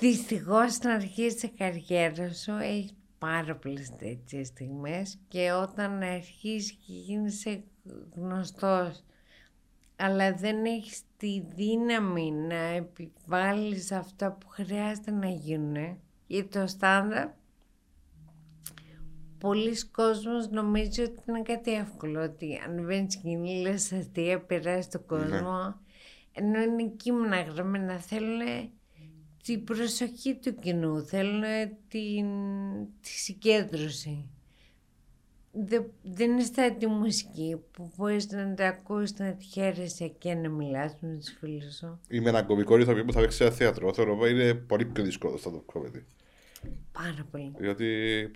Δυστυχώς στην αρχή της καριέρα σου έχει πάρα πολλές τέτοιες στιγμές, και όταν αρχίσεις και γίνεσαι γνωστός αλλά δεν έχεις τη δύναμη να επιβάλλεις αυτά που χρειάζεται να γίνουν, γιατί το στάνταρ πολλοί κόσμος νομίζει ότι είναι κάτι εύκολο, ότι αν βγαίνεις σκηνή, λες αστεία, περάσει τον κόσμο, ενώ είναι κείμενα γραμμένα. Θέλουν την προσοχή του κοινού, θέλουν τη συγκέντρωση. Δεν είναι σαν τη μουσική που μπορείς να τα ακούσεις, να τη χαίρεσαι και να μιλάς με τους φίλους σου. Είμαι ένα κωμικό ηθοποιό που θα παίξει ένα θέατρο. Θεωρώ ότι είναι πολύ πιο δύσκολο στο κωμικό. Πάρα πολύ. Διότι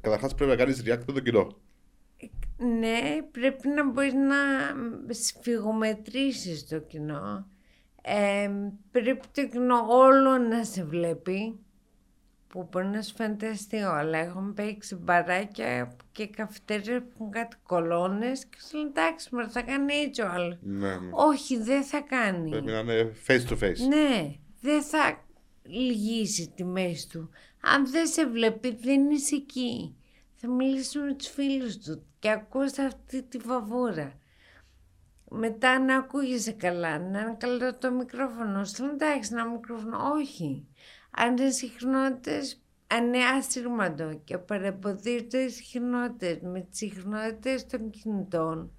καταρχάς πρέπει να κάνεις react με το κοινό. Ναι, πρέπει να μπορείς να σφυγομετρήσεις το κοινό. Πρέπει το κοινό όλο να σε βλέπει, που μπορεί να σου φαίνεται αστείο, αλλά έχουμε παίξει μπαράκια και καφετέρια που έχουν κάτι κολόνες και σου λένε εντάξει, μα θα κάνει έτσι ο άλλος. Ναι. Όχι, δεν θα κάνει. Πρέπει να είναι face to face. Ναι, δεν θα λυγίσει τη μέση του. Αν δεν σε βλέπει, δεν είσαι εκεί. Θα μιλήσει με τους φίλους του και ακούς αυτή τη βαβούρα. Μετά να ακούγεσαι καλά, να είναι καλό το μικρόφωνο. Στον εντάξει, ένα μικρόφωνο, όχι. Αν είναι συχνότητες, αν είναι ασύρματο και παρεμποδίζονται οι συχνότητες, με τις συχνότητες των κινητών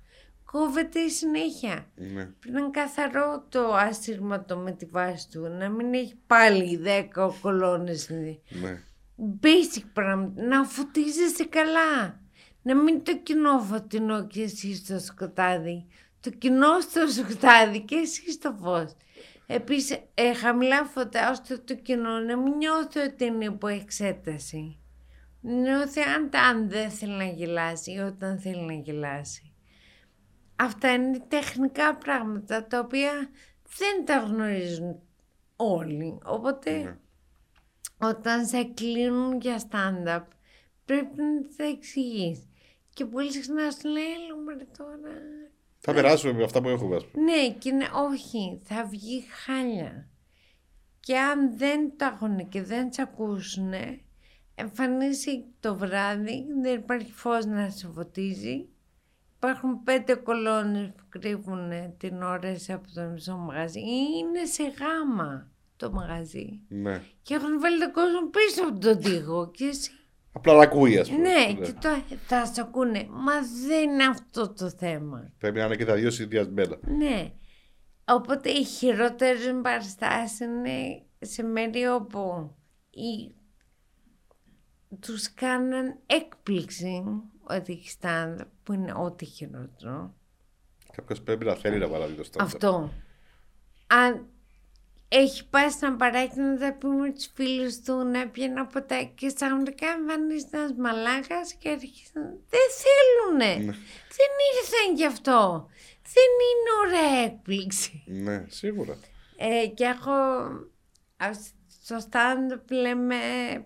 κόβεται η συνέχεια. Ναι. Πρέπει να είναι καθαρό το ασύρματο με τη βάση του, να μην έχει πάλι 10 κολόνες. Ναι. Basic πράγματα, να φωτίζεσαι καλά. Να μην το κοινό φωτεινό και εσύ στο σκοτάδι. Το κοινό στο σκοτάδι και εσύ στο φως. Επίσης, χαμηλά φωτά, ώστε το κοινό να μην νιώθει ότι είναι υπό εξέταση. Νιώθει αν δεν θέλει να γελάσει ή όταν θέλει να γελάσει. Αυτά είναι τεχνικά πράγματα τα οποία δεν τα γνωρίζουν όλοι. Οπότε, όταν σε κλείνουν για stand-up, πρέπει να τα εξηγείς. Και πολύ συχνά σου λέει, τώρα... Θα περάσουμε με αυτά που έχουμε, ας πούμε. Ναι, και όχι, θα βγει χάλια. Και αν δεν τα έχουν και δεν τις ακούσουν, εμφανίσει το βράδυ, δεν υπάρχει φως να σε φωτίζει. Υπάρχουν 5 κολόνες που κρύβουν την όρεση από το μισό μαγαζί. Είναι σε γάμα το μαγαζί. Ναι. Και έχουν βάλει τον κόσμο πίσω από τον τοίχο. Και εσύ... Απλά να ακούει, ας πούμε. Ναι, και θα σ' ακούνε. Μα δεν είναι αυτό το θέμα. Πρέπει να είναι και τα δύο συνδυασμένα. Ναι. Οπότε οι χειρότερες μου παραστάσεις είναι σε μέρη όπου τους κάναν έκπληξη ότι έχει stand-up, που είναι ό,τι χειρότερο. Κάποιος πρέπει να θέλει να παραδεί το stand-up. Αυτό. Αν έχει πάει σαν παράκινο να τα πει με τους φίλους του, να έπιανε από τα... και σταγνωτικά εμφανίζεται ένας μαλάκας και έρχεσαν... Δεν θέλουνε. Ναι. Δεν ήρθαν γι' αυτό. Δεν είναι ωραία έκπληξη. Ναι, σίγουρα. Και έχω... Στο stand-up λέμε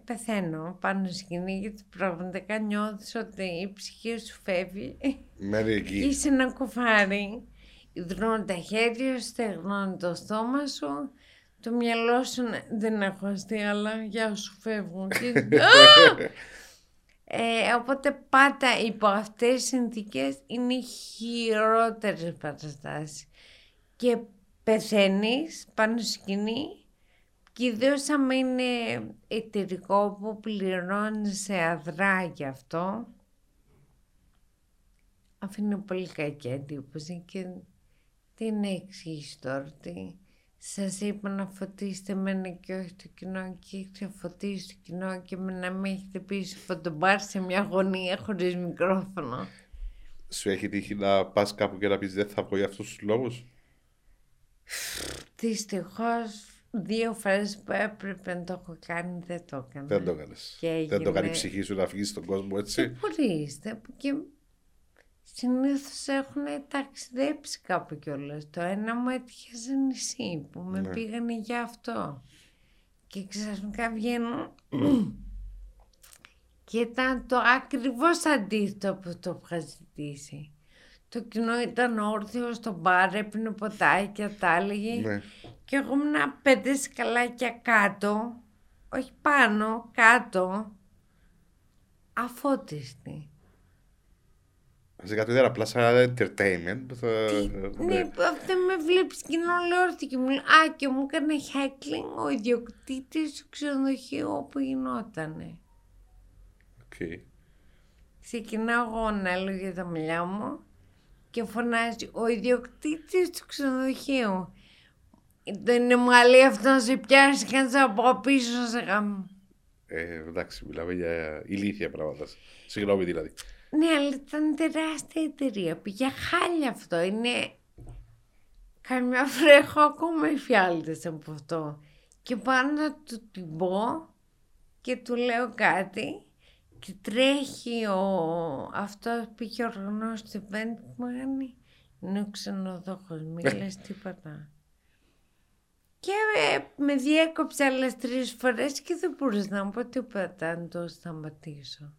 πεθαίνω πάνω στη σκηνή, γιατί πραγματικά νιώθεις ότι η ψυχή σου φεύγει. Μερική. Είσαι ένα κουφάρι, υδρώνουν τα χέρια σου, στεγνώνει το στόμα σου, το μυαλό σου δεν αγχωστεί, αλλά γεια σου φεύγουν. Οπότε πάντα υπό αυτές τις συνθήκες είναι οι χειρότερες παραστάσεις. Και πεθαίνεις πάνω στη σκηνή. Και ιδίως άμα είναι εταιρικό που πληρώνει σε αδρά γι' αυτό, αφήνει πολύ κακή εντύπωση και τι να εξηγήσει τώρα ότι σας είπα να φωτίσετε εμένα και όχι το κοινό και έχετε φωτίσει το κοινό και με να μην έχετε πει σε φωτομπάρ σε μια γωνία χωρίς μικρόφωνο. Σου έχει τύχει να πας κάπου και να πεις δεν θα πω για αυτούς τους λόγους? Δυστυχώς. 2 φορές που έπρεπε να το έχω κάνει, δεν το έκανα. Δεν το έκανες. Έγινε... Δεν το κάνει η ψυχή σου να φύγεις στον κόσμο έτσι. Δεν μπορείς. Και συνήθως έχουν ταξιδέψει κάπου κιόλας. Το ένα μου έτυχε σε νησί που με πήγανε για αυτό. Και ξαφνικά βγαίνουν. Και ήταν το ακριβώς αντίθετο από το που είχα ζητήσει. Το κοινό ήταν όρθιο στο μπαρ, έπινε ποτάκια, τα έλεγε. Ναι. Και εγώ ήμουνα 5 σκαλάκια κάτω, όχι πάνω, κάτω, αφώτιστη. Σε κάτι δεν απλά σαν entertainment. Ναι, αυτό με βλέπεις κοινό λεόρθιο και μου λέει, α, και μου έκανε heckling ο ιδιοκτήτης του ξενοδοχείου όπου γινότανε. Okay. Ξεκινάω εγώ να λέω για τα μαλλιά μου. Και φωνάζει ο ιδιοκτήτης του ξενοδοχείου. Δεν είναι μαλλί αυτό να σε πιάσει και να σε από πίσω σε γάμο. Εντάξει, μιλάμε για ηλίθια πράγματα. Συγγνώμη δηλαδή. Ναι, αλλά ήταν τεράστια εταιρεία. Πήγε χάλια αυτό. Είναι. Καμιά φορά έχω ακόμα εφιάλτες από αυτό. Και πάνω να του την πω και του λέω κάτι. Και τρέχει αυτός που είχε οργανώσει το event που μου έκανε, είναι ο ξενοδόχος, μίλας τίποτα. Και με διέκοψε άλλες 3 φορές και δεν μπορούσα να πω τίποτα αν το σταματήσω.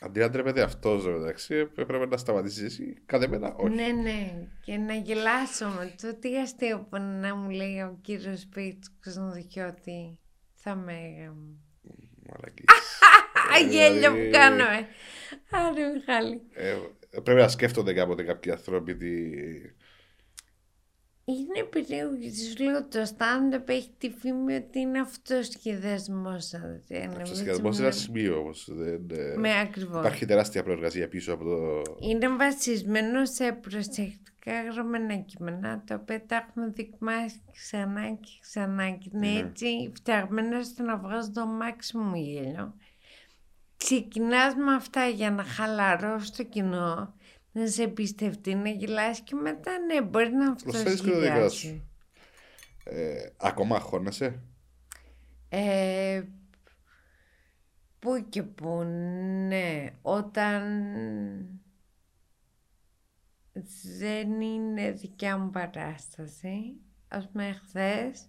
Αντί να τρέπεται αυτός, εντάξει, πρέπει να σταματήσεις εσύ, κάθε μένα όχι. Ναι, ναι, και να γελάσω με το τι αστείο που να μου λέει ο κύριος Πίτς Κοσνοδοχιώτη ότι θα με έγαμε. Γέλιο που κάνουμε. Άρα Μιχάλη, πρέπει να σκέφτονται κάποτε κάποιοι άνθρωποι. Είναι περίεργο και τους λέω το stand-up έχει τη φήμη ότι είναι αυτοσχεδιασμός. Αυτοσχεδιασμός είναι ένα σημείο όμως. Με ακριβώς. Υπάρχει τεράστια προεργασία πίσω από το... Είναι βασισμένο σε προσεκτικά γραμμένα κείμενα, τα οποία τα έχουμε δοκιμάσει ξανά και ξανά και είναι έτσι φτιαγμένα στο να βγάζω το maximum γέλιο. Ξεκινάς με αυτά για να χαλαρώσει το κοινό, να σε εμπιστευτεί, να γελάσει και μετά ναι, μπορεί να αυτοσχεδιάσει. Ακόμα αγχώνεσαι? Πού και πού, ναι. Όταν δεν είναι δικιά μου παράσταση, ας πούμε χθες,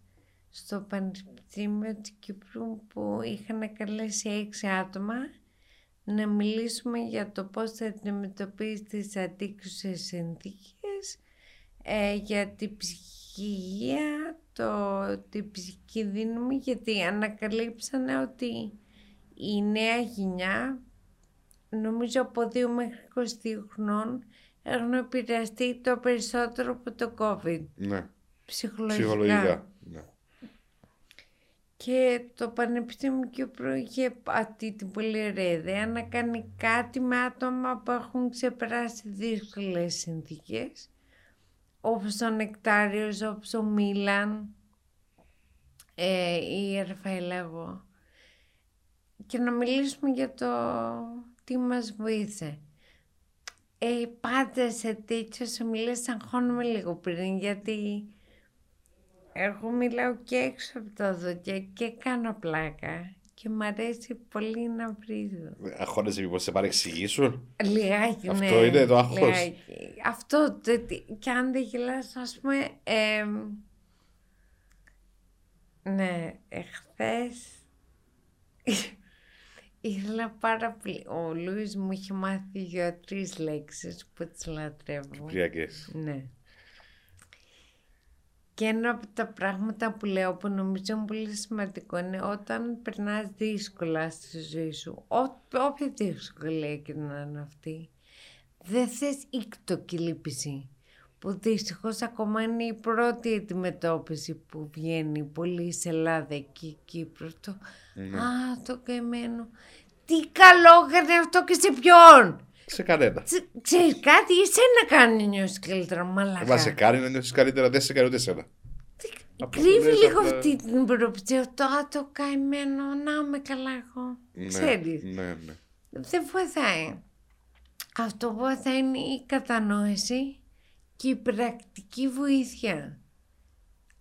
στο Πανεπιστήμιο της Κύπρου που είχαν καλέσει 6 άτομα να μιλήσουμε για το πώς θα αντιμετωπίσει τις αντίκρουσες συνθήκες, για την ψυχική υγεία, την ψυχική δύναμη, γιατί ανακαλύψανε ότι η νέα γενιά, νομίζω από 2 μέχρι 22 χρονών, έχουν επηρεαστεί το περισσότερο από το COVID. Ναι. Ψυχολογικά. Ναι. Και το Πανεπιστήμιο Κύπρου είχε αυτή την πολύ ωραία ιδέα να κάνει κάτι με άτομα που έχουν ξεπεράσει δύσκολες συνθήκες, όπως ο Νεκτάριος, όπως ο Μίλαν, η Ραφαέλα, εγώ. Και να μιλήσουμε για το τι μας βοήθησε. Πάντα σε τέτοιες ομιλίες αγχώνουμε λίγο πριν, γιατί εγώ μιλάω και έξω από τα δόντια και κάνω πλάκα και μ' αρέσει πολύ να βρίζω. Αγχώνεσαι μήπως σε παρεξηγήσουν? Λιγάκι, ναι. Αυτό είναι το άγχος. Λιγάκι. Αυτό, και αν δεν γελάς, ας πούμε... ναι, εχθές... Ήθελα πάρα πολύ. Ο Λούις μου είχε μάθει 2-3 λέξεις που τις λατρεύω. Κυπριακές. Ναι. Και ένα από τα πράγματα που λέω που νομίζω είναι πολύ σημαντικό είναι όταν περνάς δύσκολα στη ζωή σου, όποια δύσκολη και να είναι αυτή, δεν θες ήκτο και λύπηση, που δυστυχώς ακόμα είναι η πρώτη αντιμετώπιση που βγαίνει πολύ σε Ελλάδα και Κύπρο. Α, το καημένο. Τι καλό έκανε αυτό και σε ποιον! Σε κανένα. Ξέρεις κάτι, εσένα κάνει να νιώσεις καλύτερα, μαλάκα. Μα σε κάνει να νιώσεις καλύτερα, δεν σε κάνει ούτε εσένα. Κρύβει λίγο αυτή την προοπτία. Το α, το καημένο, να είμαι καλά εγώ. Ναι, ξέρεις. Ναι, ναι. Δεν βοηθάει. Αυτό που βοηθάει είναι η κατανόηση και η πρακτική βοήθεια.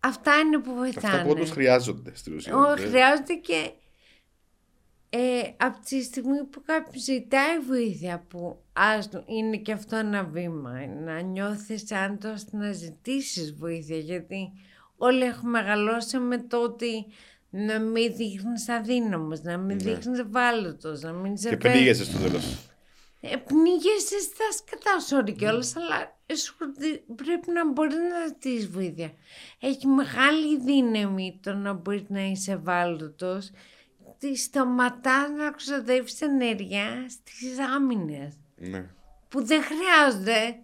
Αυτά είναι που βοηθάνε. Αυτά που όντως χρειάζονται στην ουσία. Χρειάζονται και από τη στιγμή που κάποιος ζητάει βοήθεια, που είναι και αυτό ένα βήμα, να νιώθεις άντως να ζητήσεις βοήθεια, γιατί όλοι έχουμε μεγαλώσει με το ότι να μην δείχνεις αδύναμος, να μην δείχνεις ευάλωτος, να μην ζεπέσεις. Και πνίγεσαι στο τέλος. Πνίγεσαι στα σκατά, sorry κιόλας, αλλά πρέπει να μπορεί να ζητήσεις βοήθεια. Έχει μεγάλη δύναμη το να μπορεί να είσαι ευάλωτος. Τη σταματάς να ξοδεύεις ενέργεια στις άμυνες. Ναι. Που δεν χρειάζονται.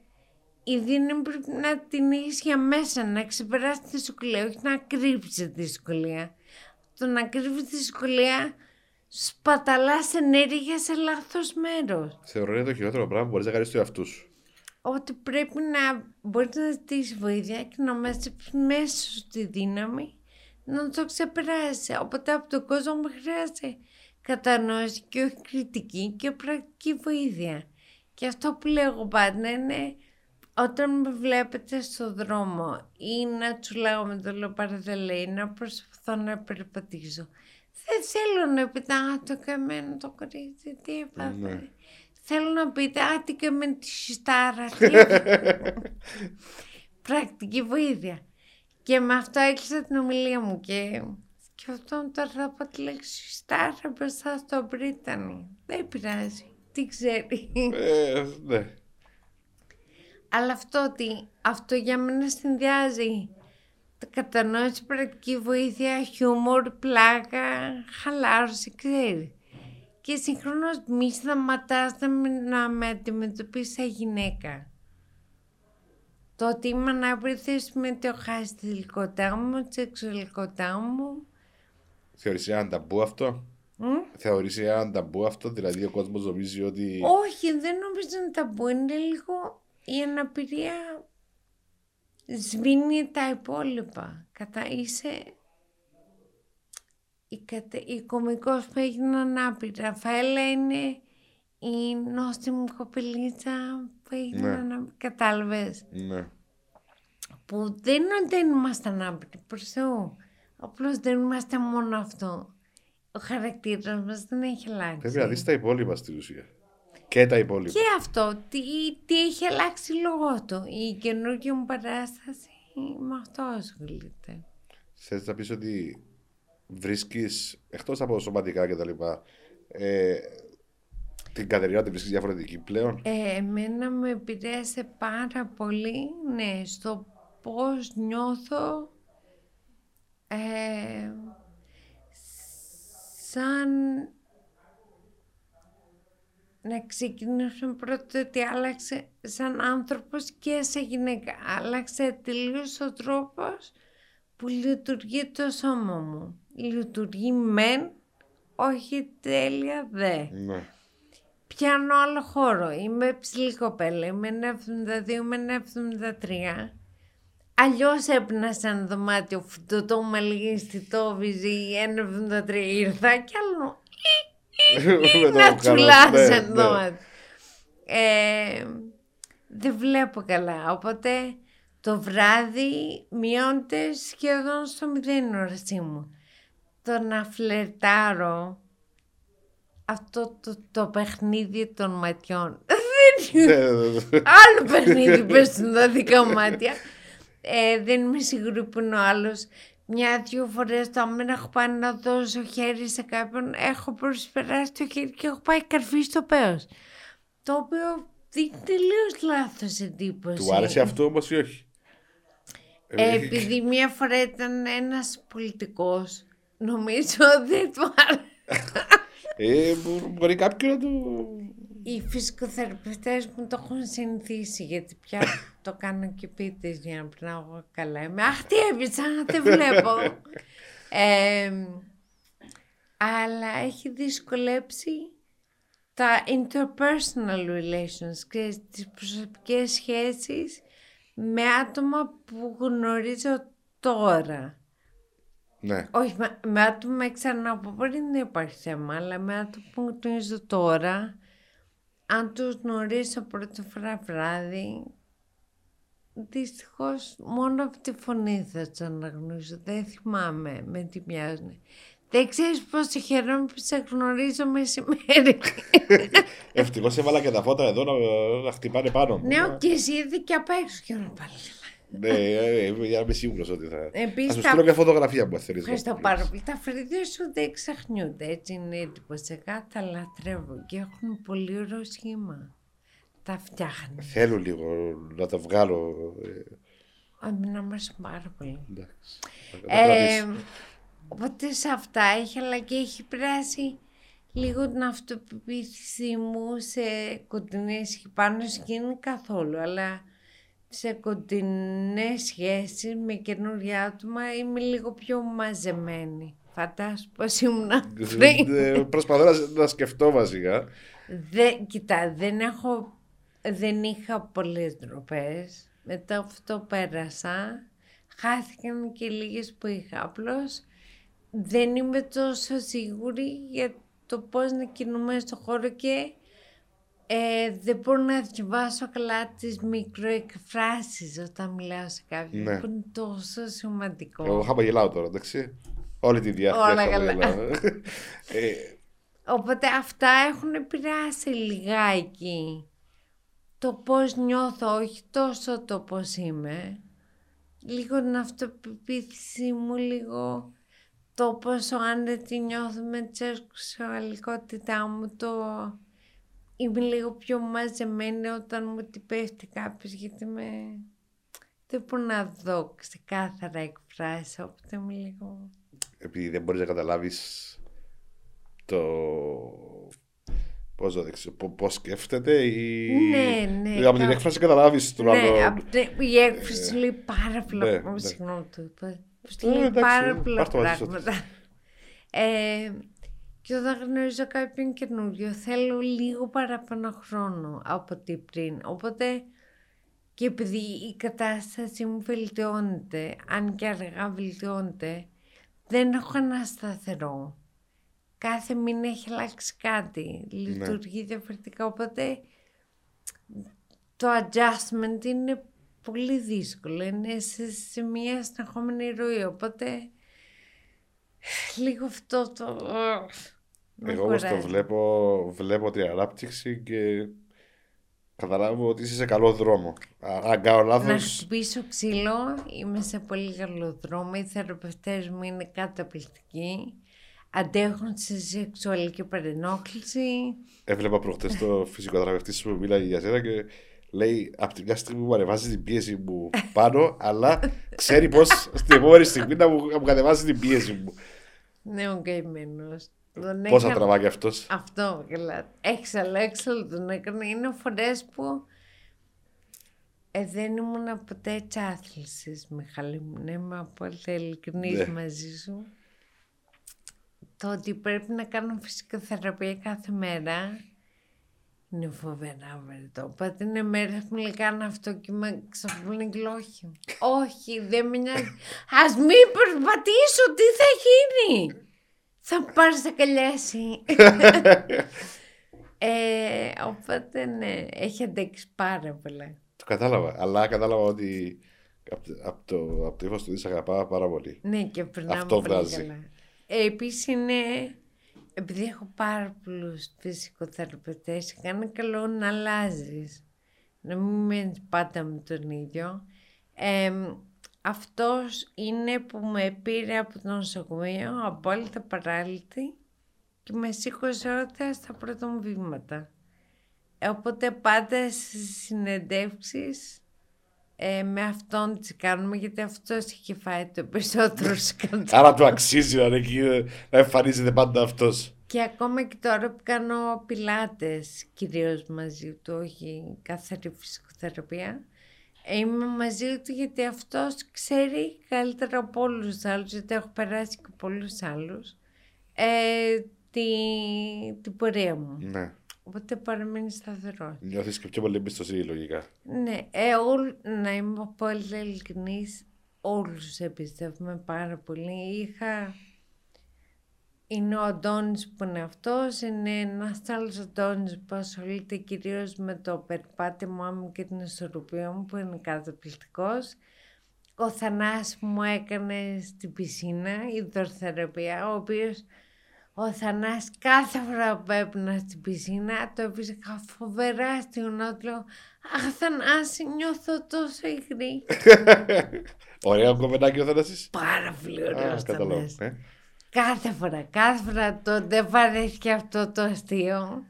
Η δύναμη πρέπει να την έχεις για μέσα, να ξεπεράσεις τη δυσκολία, όχι να κρύψεις τη δυσκολία. Το να κρύβεις τη δυσκολία, σπαταλάς ενέργεια σε λάθος μέρος. Θεωρώ είναι το χειρότερο πράγμα που μπορείς να κάνεις του εαυτού σου. Ότι πρέπει να μπορείς να ζητήσεις βοήθεια και να μαζέψεις μέσα σου τη δύναμη να το ξεπεράσει. Οπότε από τον κόσμο χρειάζεται κατανόηση και όχι κριτική και πρακτική βοήθεια. Και αυτό που λέγω πάντα είναι όταν με βλέπετε στον δρόμο ή να τσουλάω με το λοπαρδελέ ή να προσπαθώ να περπατήσω. Δεν θέλω να πείτε «Α, το καμένο το κορίτσι, τι έπαθε». Ναι. Θέλω να πείτε «Α, τι καμένο τη σιστάρα». Πρακτική βοήθεια. Και με αυτό έκλεισα την ομιλία μου και αυτόν τώρα θα πω τη λέξη στάρα μπροστά στον Πρίτανη. Δεν πειράζει, τι ξέρει. Ναι. Αλλά αυτό για μένα συνδυάζει τα κατανόηση, πρακτική βοήθεια, χιούμορ, πλάκα, χαλάρωση, ξέρει. Και συγχρόνως μη σταματάς να με αντιμετωπίσεις σαν γυναίκα. Το ότι είμαι ανάπηρη με το χάσει τη θηλυκότητά μου, τη σεξουαλικότητά μου. Θεωρείς ένα ταμπού αυτό? Θεωρείς ένα ταμπού αυτό, δηλαδή ο κόσμος νομίζει ότι... Όχι, δεν νομίζω είναι ταμπού, είναι λίγο η αναπηρία σβήνει τα υπόλοιπα. Είσαι η κωμικός που έγινε ανάπηρη. Ραφαέλα είναι... η νόστιμη κοπελίτσα που έγινε να κατάλαβες. Ναι. Που δεν είναι ότι δεν είμαστε ανάπηροι, προς Θεού. Απλώς δεν είμαστε μόνο αυτό. Ο χαρακτήρας μας δεν έχει αλλάξει. Πρέπει να δεις τα υπόλοιπα στην ουσία. Και τα υπόλοιπα. Και αυτό, τι έχει αλλάξει λόγω του. Η καινούργια μου παράσταση με αυτό ασχολείται. Θες να πεις ότι βρίσκεις, εκτός από σωματικά κτλ., την Κατερίνα την βρίσκεις διαφορετική πλέον? Εμένα με επηρέασε πάρα πολύ, ναι, στο πώς νιώθω σαν να ξεκινήσουμε πρώτα ότι άλλαξε σαν άνθρωπος και σαν γυναίκα. Άλλαξε τελείως ο τρόπος που λειτουργεί το σώμα μου. Λειτουργεί μεν, όχι τέλεια δε. Ναι. Πιάνω άλλο χώρο. Είμαι ψηλή κοπέλα. Είμαι 1,72 με 1,73. Αλλιώς έπνασα ένα δωμάτιο φουτωτό, μαλλιγιστητό, βυζί, 1,73 ήρθα και άλλο να τσουλάζει ένα δωμάτιο. Δεν βλέπω καλά, οπότε το βράδυ μειώνεται σχεδόν στο 0 όρασή μου. Το να φλερτάρω, αυτό το παιχνίδι των ματιών, άλλο παιχνίδι πες στον τα δικά μάτια. Δεν είμαι σίγουρη που είναι ο άλλος. Μια-δυο φορές το άμα έχω πάει να δώσω χέρι σε κάποιον, έχω προσπεράσει το χέρι και έχω πάει καρφί στο πέος. Το οποίο δίνει τελείως λάθος εντύπωση. Του άρεσε αυτό όμως ή όχι? Επειδή μια φορά ήταν ένας πολιτικός, νομίζω δεν του άρεσε. Μπορεί κάποιο να του... Οι φυσικοθεραπευτές μου το έχουν συνηθίσει, γιατί πια το κάνω και πίτες για να περνάω καλά. Είμαι, αχ τι έπισα, δεν βλέπω. Αλλά έχει δυσκολέψει τα interpersonal relations, και τις προσωπικές σχέσεις με άτομα που γνωρίζω τώρα. Ναι. Όχι, με άτομα ξανά που μπορεί να υπάρχει θέμα, αλλά με άτομα που γνωρίζω τώρα... Αν τους γνωρίσω πρώτη φορά βράδυ, δυστυχώς μόνο από τη φωνή θα τους αναγνωρίζω. Δεν θυμάμαι με τι μοιάζουν. Δεν ξέρεις πόσο χαιρόμαι που σε γνωρίζω μεσημέρι. Ευτυχώς έβαλα και τα φώτα εδώ να χτυπάνε πάνω μου. Ναι, και εσύ είδε και απ' έξω και όλα πάλι. Ναι, για να είμαι σίγουρος ότι θα... Επίσης, θα σου στείλω και φωτογραφία που θέλεις. Ευχαριστώ πάρα πολύ. Τα φρύδια σου δεν ξεχνιούνται, έτσι είναι εντυπωσιακά, τα λατρεύω και έχουν πολύ ωραίο σχήμα. Τα φτιάχνω. Θέλω λίγο να τα βγάλω. Αμήνα μας πάρα πολύ. Οπότε σε αυτά έχει, αλλά και έχει περάσει λίγο την αυτοπεποίθησή μου σε κοντινές και πάνω σκήνη καθόλου, αλλά... Σε κοντινές σχέσεις με καινούργια άτομα είμαι λίγο πιο μαζεμένη. Φαντάσου πως ήμουν πριν. Προσπαθώ να σκεφτώ βασικά. Κοίτα, δεν είχα πολλές ντροπές. Μετά αυτό πέρασα. Χάθηκαν και λίγες που είχα. Απλώς δεν είμαι τόσο σίγουρη για το πώς να κινούμε στον χώρο και... δεν μπορώ να διαβάσω καλά τις μικροεκφράσεις όταν μιλάω σε κάποιον, ναι, που είναι τόσο σημαντικό. Εγώ χαμογελάω τώρα, εντάξει. Όλη τη διάρκεια χαμογελάω. Οπότε αυτά έχουν επηρεάσει λιγάκι το πώς νιώθω, όχι τόσο το πώς είμαι. Λίγο την αυτοπεποίθησή μου, λίγο το πόσο άνετη νιώθω με τη σεξουαλικότητά μου, το... Είμαι λίγο πιο μαζεμένη όταν μου την πέφτει κάποιος, γιατί δεν μπορώ να δω ξεκάθαρα εκφράσεις, οπότε είμαι λίγο... Επειδή δεν μπορείς να καταλάβεις το... πώς σκέφτεται ή... Ναι, ναι. Από την έκφραση καταλάβεις τον άλλο... Ναι, η έκφραση λέει πάρα πολλά πράγματα, συγγνώμη του είπα. Λέει πάρα πολλά πράγματα. Και όταν γνωρίζω κάποιον καινούριο, θέλω λίγο παραπάνω χρόνο από ό,τι πριν. Οπότε και επειδή η κατάσταση μου βελτιώνεται, αν και αργά βελτιώνεται, δεν έχω ένα σταθερό. Κάθε μήνα έχει αλλάξει κάτι, λειτουργεί διαφορετικά. Οπότε το adjustment είναι πολύ δύσκολο. Είναι σε μια συνεχόμενη ροή. Οπότε λίγο αυτό το... Εγώ όμως το βλέπω την ανάπτυξη και καταλάβω ότι είσαι σε καλό δρόμο. Αν κάνω λάθος... Να χτυπήσω ξύλο, είμαι σε πολύ καλό δρόμο. Οι θεραπευτές μου είναι καταπληκτικοί. Αντέχουν σε σεξουαλική παρενόχληση. Έβλεπα προχτές το φυσικοθεραπευτή σου που μίλαγε για σένα και λέει από τη μια στιγμή που ανεβάζει την πίεση μου πάνω, αλλά ξέρει πως στην επόμενη στιγμή να μου κατεβάζει την πίεση μου. Ναι, ο καημένος. Πόσα τραβά και αυτός. Αυτό, καλά. Έξαλλο τον έκανε. Είναι φορές που δεν ήμουν ποτέ τσάθλησης, Μιχαλή μου. Ναι, είμαι απόλυτα ειλικρινής μαζί σου. Το ότι πρέπει να κάνω φυσικοθεραπεία κάθε μέρα, Είναι φοβερά βερτό. Πατήνε μέρες που λέει κάνω αυτό και με ξαφνούν γλώχη. Όχι, δεν με νοιάζει. Ας μην προσπαθήσω, τι θα γίνει. Θα πάρεις να καλιάσει. Οπότε ναι, έχει αντέξει πάρα πολλά. Το κατάλαβα, αλλά κατάλαβα ότι από το ύφος του της αγαπά πάρα πολύ. Ναι, και περνάμε πολύ καλά. Επίσης είναι... Επειδή έχω πάρα πολλούς φυσικοθεραπευτές, κάνει καλό να αλλάζεις. Να μην μένεις πάντα με τον ίδιο. Αυτός είναι που με πήρε από το νοσοκομείο, απόλυτα παράλυτη, και με σήκωσε όλα στα πρώτα μου βήματα. Οπότε πάντα στις συνεντεύξεις με αυτόν τις κάνουμε, γιατί αυτός είχε φάει το περισσότερο σκαντάλ. Άρα του αξίζει να εμφανίζεται πάντα αυτός. Και ακόμα και τώρα που κάνω πιλάτες κυρίως μαζί του, όχι καθαρή φυσικοθεραπεία, είμαι μαζί του γιατί αυτός ξέρει καλύτερα από όλους τους άλλους, γιατί έχω περάσει και πολλούς άλλους, την πορεία μου. Ναι. Οπότε παραμένει σταθερό. Νιώθεις και πιο πολύ εμπιστοσύνη, λογικά. Ναι, να είμαι απόλυτα ειλικρινής, όλους εμπιστεύομαι πάρα πολύ. Είναι ο Αντώνης που είναι αυτός, είναι ένας άλλος Αντώνης που ασχολείται κυρίως με το περπάτημά μου και την ισορροπία μου, που είναι καταπληκτικός. Ο Θανάσης μου έκανε στην πισίνα, υδροθεραπεία, ο οποίος... Ο Θανάσης κάθε φορά που έπαινα στην πισίνα, το έπαιζα φοβερά στη γνώμη του. Αχ, Θανάση, νιώθω τόσο υγρή. Ωραίο κομμενάκι ο Θανάσης. Πάρα πολύ ωραίος Θανάσης. Κάθε φορά το δεν βαρέθηκε αυτό το αστείο.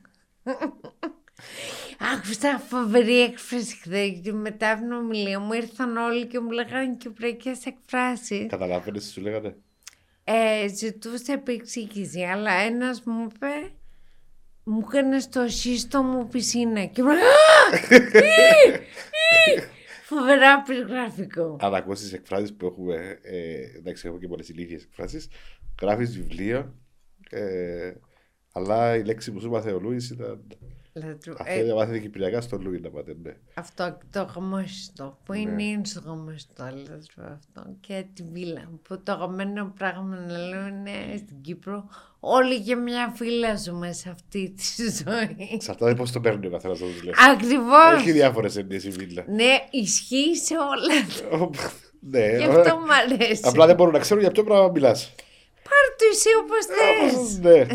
Άκουσα φοβερή έκφραση χθες, γιατί μετά την ομιλία μου ήρθαν όλοι και μου λέγανε κυπριακές εκφράσεις. Καταλαβαίνεις τι σου λέγανε. Ζητούσε επεξήγηση, αλλά ένας μου είπε, μου έκανε στο σύστο μου πισίνα και μου φοβερά περιγραφικό. Αν ακούσεις τις εκφράσεις που έχουμε, εντάξει, έχουμε και πολλές ηλίθιες εκφράσεις, γράφεις βιβλίο, αλλά η λέξη που σου μάθε ο Λούης ήταν... Αυτή μάθε κυπριακά στο Λούη να πάτε, ναι. Αυτό το γαμώστο, που είναι στο γαμώστο, αυτό και τη βίλα, που το γαμμένο πράγμα να λέω είναι στην Κύπρο, όλοι και μια φύλλα ζούμε σε αυτή τη ζωή. Σε αυτά πώς το παίρνει ο καθένας να τους λέει. Ακριβώς. Έχει διάφορες εννοίες η βίλα. Ναι, ισχύει σε όλα. Ναι. Γι' αυτό μου αρέσει. Απλά δεν μπορούν να ξέρουν για ποιο πράγμα μιλάς. Πάρ' το εσύ όπως θες. Ναι.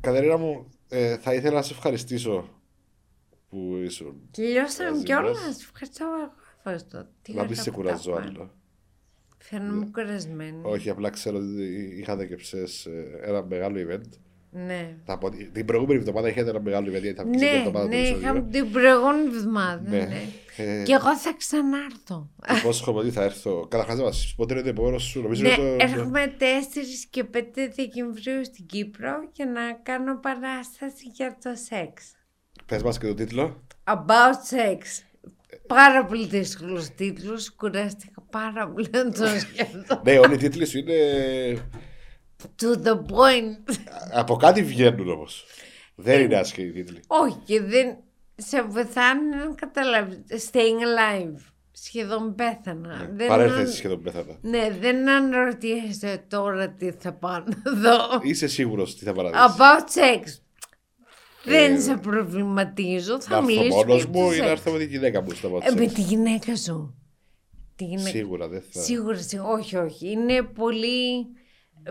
Κατερίνα μου, θα ήθελα να σε ευχαριστήσω που ήσουν. Τελειώσαμε κιόλας. Ευχαριστώ. Να μην σε κουράζω άλλο. Φαίνομαι κουρασμένη. Όχι, απλά ξέρω ότι είχατε και ψες ένα μεγάλο event. Ναι. Την προηγούμενη εβδομάδα είχατε ένα μεγάλο event. Ναι, είχαμε την προηγούμενη εβδομάδα. Και εγώ θα ξανάρθω. Υπόσχομαι ότι θα έρθω. Καταρχάς, να μας πω το επόμενο σου. Ναι, έρχομαι 4 και 5 Δεκεμβρίου στην Κύπρο για να κάνω παράσταση για το σεξ. Πες μας και το τίτλο. About sex. Πάρα πολύ δύσκολος τίτλος. Κουράστηκα πάρα πολύ να το σκεφτώ. Ναι, όλοι οι τίτλοι σου είναι... To the point. Από κάτι βγαίνουν όμως. Δεν είναι άσχετοι τίτλοι. Όχι, δεν... Σε βοηθάνε να καταλάβεις. Staying alive. Σχεδόν πέθανα. Ναι, παρένθεση σχεδόν πέθανα. Ναι, δεν αναρωτιέσαι τώρα τι θα πάω εδώ. Είσαι σίγουρος τι θα παραδείξεις. About sex. Δεν σε προβληματίζω. Θα μιλήσω για το σεξ. Να έρθω μόνος μου ή να έρθω με τη γυναίκα μου στο about sex. Με τη γυναίκα σου. Σίγουρα δεν θα. Σίγουρα, όχι. Είναι πολύ...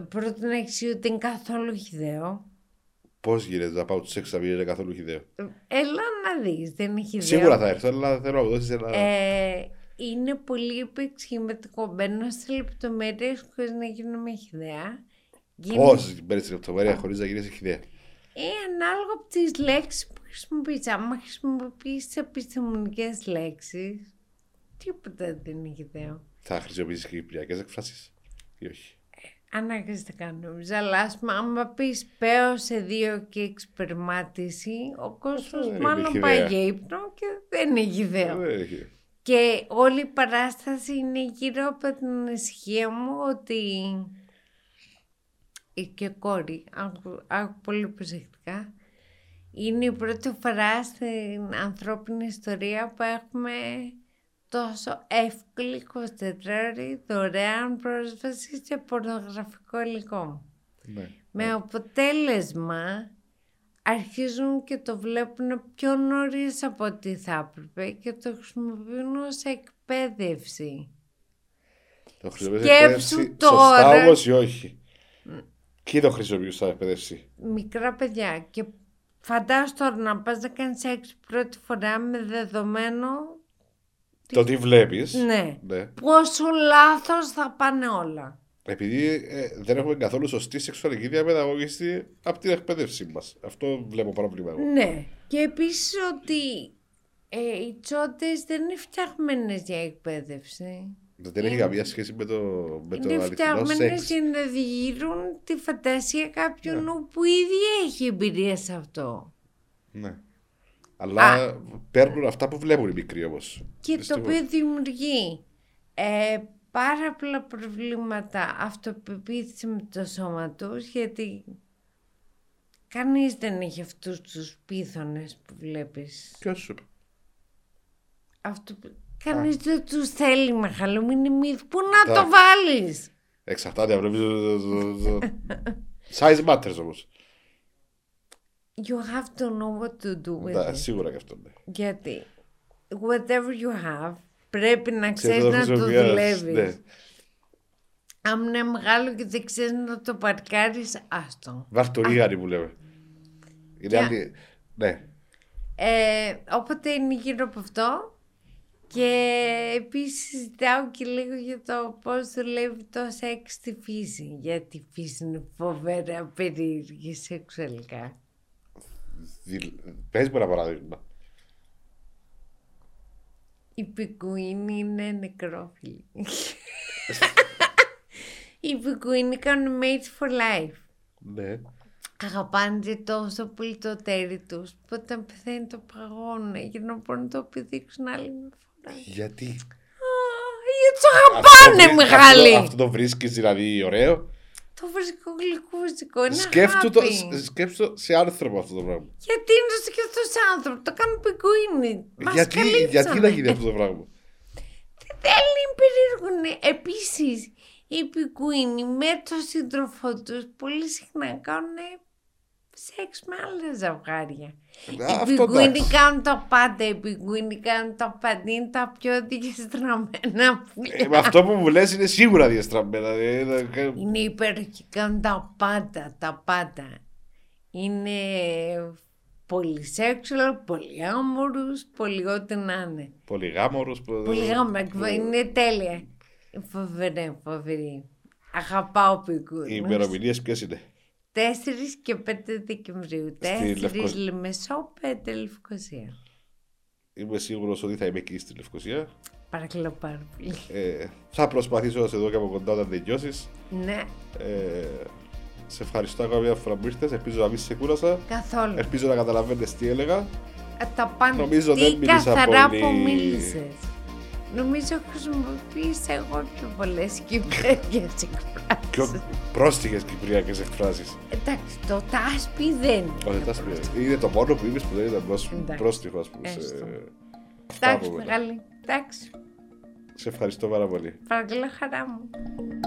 Πρώτον να έχεις ότι είναι καθόλου χυδαίο. Πώς γίνεται να πάω του σεξ να μην είναι καθόλου χυδαίο. Έλα να δεις, δεν είναι χυδαίο. Σίγουρα θα έρθω, αλλά θέλω να μου δώσεις ένα... είναι πολύ επεξηγηματικό. Μπαίνω σε λεπτομέρειες χωρίς να γίνομαι χυδαία. Πώς μπαίνεις σε λεπτομέρεια χωρίς να γίνεσαι χυδαία. Ανάλογα από τις λέξεις που χρησιμοποιείς. Άμα χρησιμοποιείς επιστημονικές λέξεις, τίποτα δεν είναι χυδαίο. Θα χρησιμοποιήσεις κυπριακές εκφράσεις ή όχι. Αναγκαστικά νομίζω, αλλά άμα πεις πέω σε δύο και εξπερμάτιση, ο κόσμος μάλλον πάει για ύπνο και δεν έχει ιδέα. Και όλη η παράσταση είναι γύρω από την ανησυχία μου ότι... Και κόρη, άκου πολύ προσεκτικά, Είναι η πρώτη φορά στην ανθρώπινη ιστορία που έχουμε τόσο εύκολη 24ωρη δωρεάν πρόσβαση σε πορνογραφικό υλικό. Ναι. Με αποτέλεσμα αρχίζουν και το βλέπουν πιο νωρίς από ό,τι θα έπρεπε και το χρησιμοποιούν σε εκπαίδευση. Το χρησιμοποιούν σωστά όμως ή όχι? Ποιοι το χρησιμοποιούν στα εκπαίδευση? Μικρά παιδιά. Και φαντάσου τώρα να πας να κάνεις έξι πρώτη φορά με δεδομένο το τι βλέπεις. Ναι. Ναι. Πόσο λάθος θα πάνε όλα. Επειδή δεν έχουμε καθόλου σωστή σεξουαλική διαπαιδαγώγηση από την εκπαίδευσή μας. Αυτό βλέπω πρόβλημα εγώ. Ναι. Και επίσης ότι οι τσότες δεν είναι φτιαγμένες για εκπαίδευση. Δεν έχει καμία σχέση με το αληθινό σεξ. Είναι φτιαγμένες για να διηγούν τη φαντασία κάποιου που ήδη έχει εμπειρία σε αυτό. Ναι. Αλλά παίρνουν αυτά που βλέπουν οι μικροί όμως. Και το οποίο δημιουργεί πάρα πολλά προβλήματα αυτοπεποίθηση με το σώμα τους, γιατί κανείς δεν έχει αυτούς τους πίθονες που βλέπεις. Ποιος σου είπε? Κανείς δεν τους θέλει, μεγαλωμένοι μύθοι. Πού να το βάλεις? Εξαρτάται, βλέπεις. Size matters όμως. You have to know what to do with it. Σίγουρα και αυτό. Γιατί whatever you have πρέπει να ξέρεις να το δουλεύεις. Ναι. Αν είναι μεγάλο και δεν ξέρεις να το παρκάρεις, άστο. Βάρτο λίγαρι που λέμε. Ναι. Όποτε είναι γύρω από αυτό. Και επίσης συζητάω και λίγο για το πώς δουλεύει το σεξ στη φύση. Γιατί η φύση είναι φοβερά περίεργη σεξουαλικά. Πες μου ένα παράδειγμα. Οι πιγκουίνοι είναι νεκρόφιλοι. Οι πιγκουίνοι κάνουν mates for life. Ναι. Αγαπάνε τόσο πολύ το τέρι τους που όταν πεθαίνει το παγώνουν για να μπορούν να το επιδείξουν άλλη φορά. Γιατί? Γιατί το αγαπάνε, μεγάλη! Αυτό το βρίσκεις δηλαδή ωραίο? Το βρίσκω γλυκούστικο, είναι αγάπη. Σκέψου σε άνθρωπο αυτό το πράγμα. Γιατί είναι το σκεφτό σε άνθρωπο, το κάνουν πιγκουίνι. Γιατί να γίνει αυτό το πράγμα? Δεν είναι περίεργο. Επίσης, οι πιγκουίνοι με τον σύντροφό τους πολύ συχνά κάνουν σεξ με άλλα ζευγάρια. Οι πιγκουίνοι κάνουν τα πάντα. Οι πιγκουίνοι κάνουν τα πάντα. Είναι τα πιο διαστραμμένα πουλιά. Αυτό που μου λες είναι σίγουρα διαστραμμένα. Είναι υπέροχοι. Κάνουν τα πάντα. Τα πάντα. Είναι πολυσέξουαλ, πολυάμορους, πολύ ό,τι να είναι. Πολυγάμορους. Είναι τέλεια. Φοβερή, φοβερή. Αγαπάω πιγκουίνους. Οι ημερομηνίες ποιες είναι? 4 και 5 Δεκεμβρίου. 4 Λεμεσό, 5 Λευκοσία. Είμαι σίγουρος ότι θα είμαι εκεί στη Λευκοσία. Παρακαλώ πάρα πολύ. Θα προσπαθήσω να σε δω και από κοντά όταν τελειώσεις. Ναι. Σε ευχαριστώ ακόμα μια φορά που ήρθες. Ελπίζω να μην σε κούρασα. Καθόλου. Ελπίζω να καταλαβαίνεις τι έλεγα. Τα πάντα. Νομίζω δεν μίλησα πολύ. Που μίλησες. Νομίζω χρησιμοποίησα εγώ πιο πολλές κυπριακές εκφράσεις. Πιο πρόστιχες κυπριακές εκφράσεις. Εντάξει, το τάσπι δεν είναι. Είναι το μόνο που είπες που δεν ήταν πρόστιχο, ας πούμε. Εντάξει, μεγάλη. Εντάξει. Σε ευχαριστώ πάρα πολύ. Παρακαλώ, χαρά μου.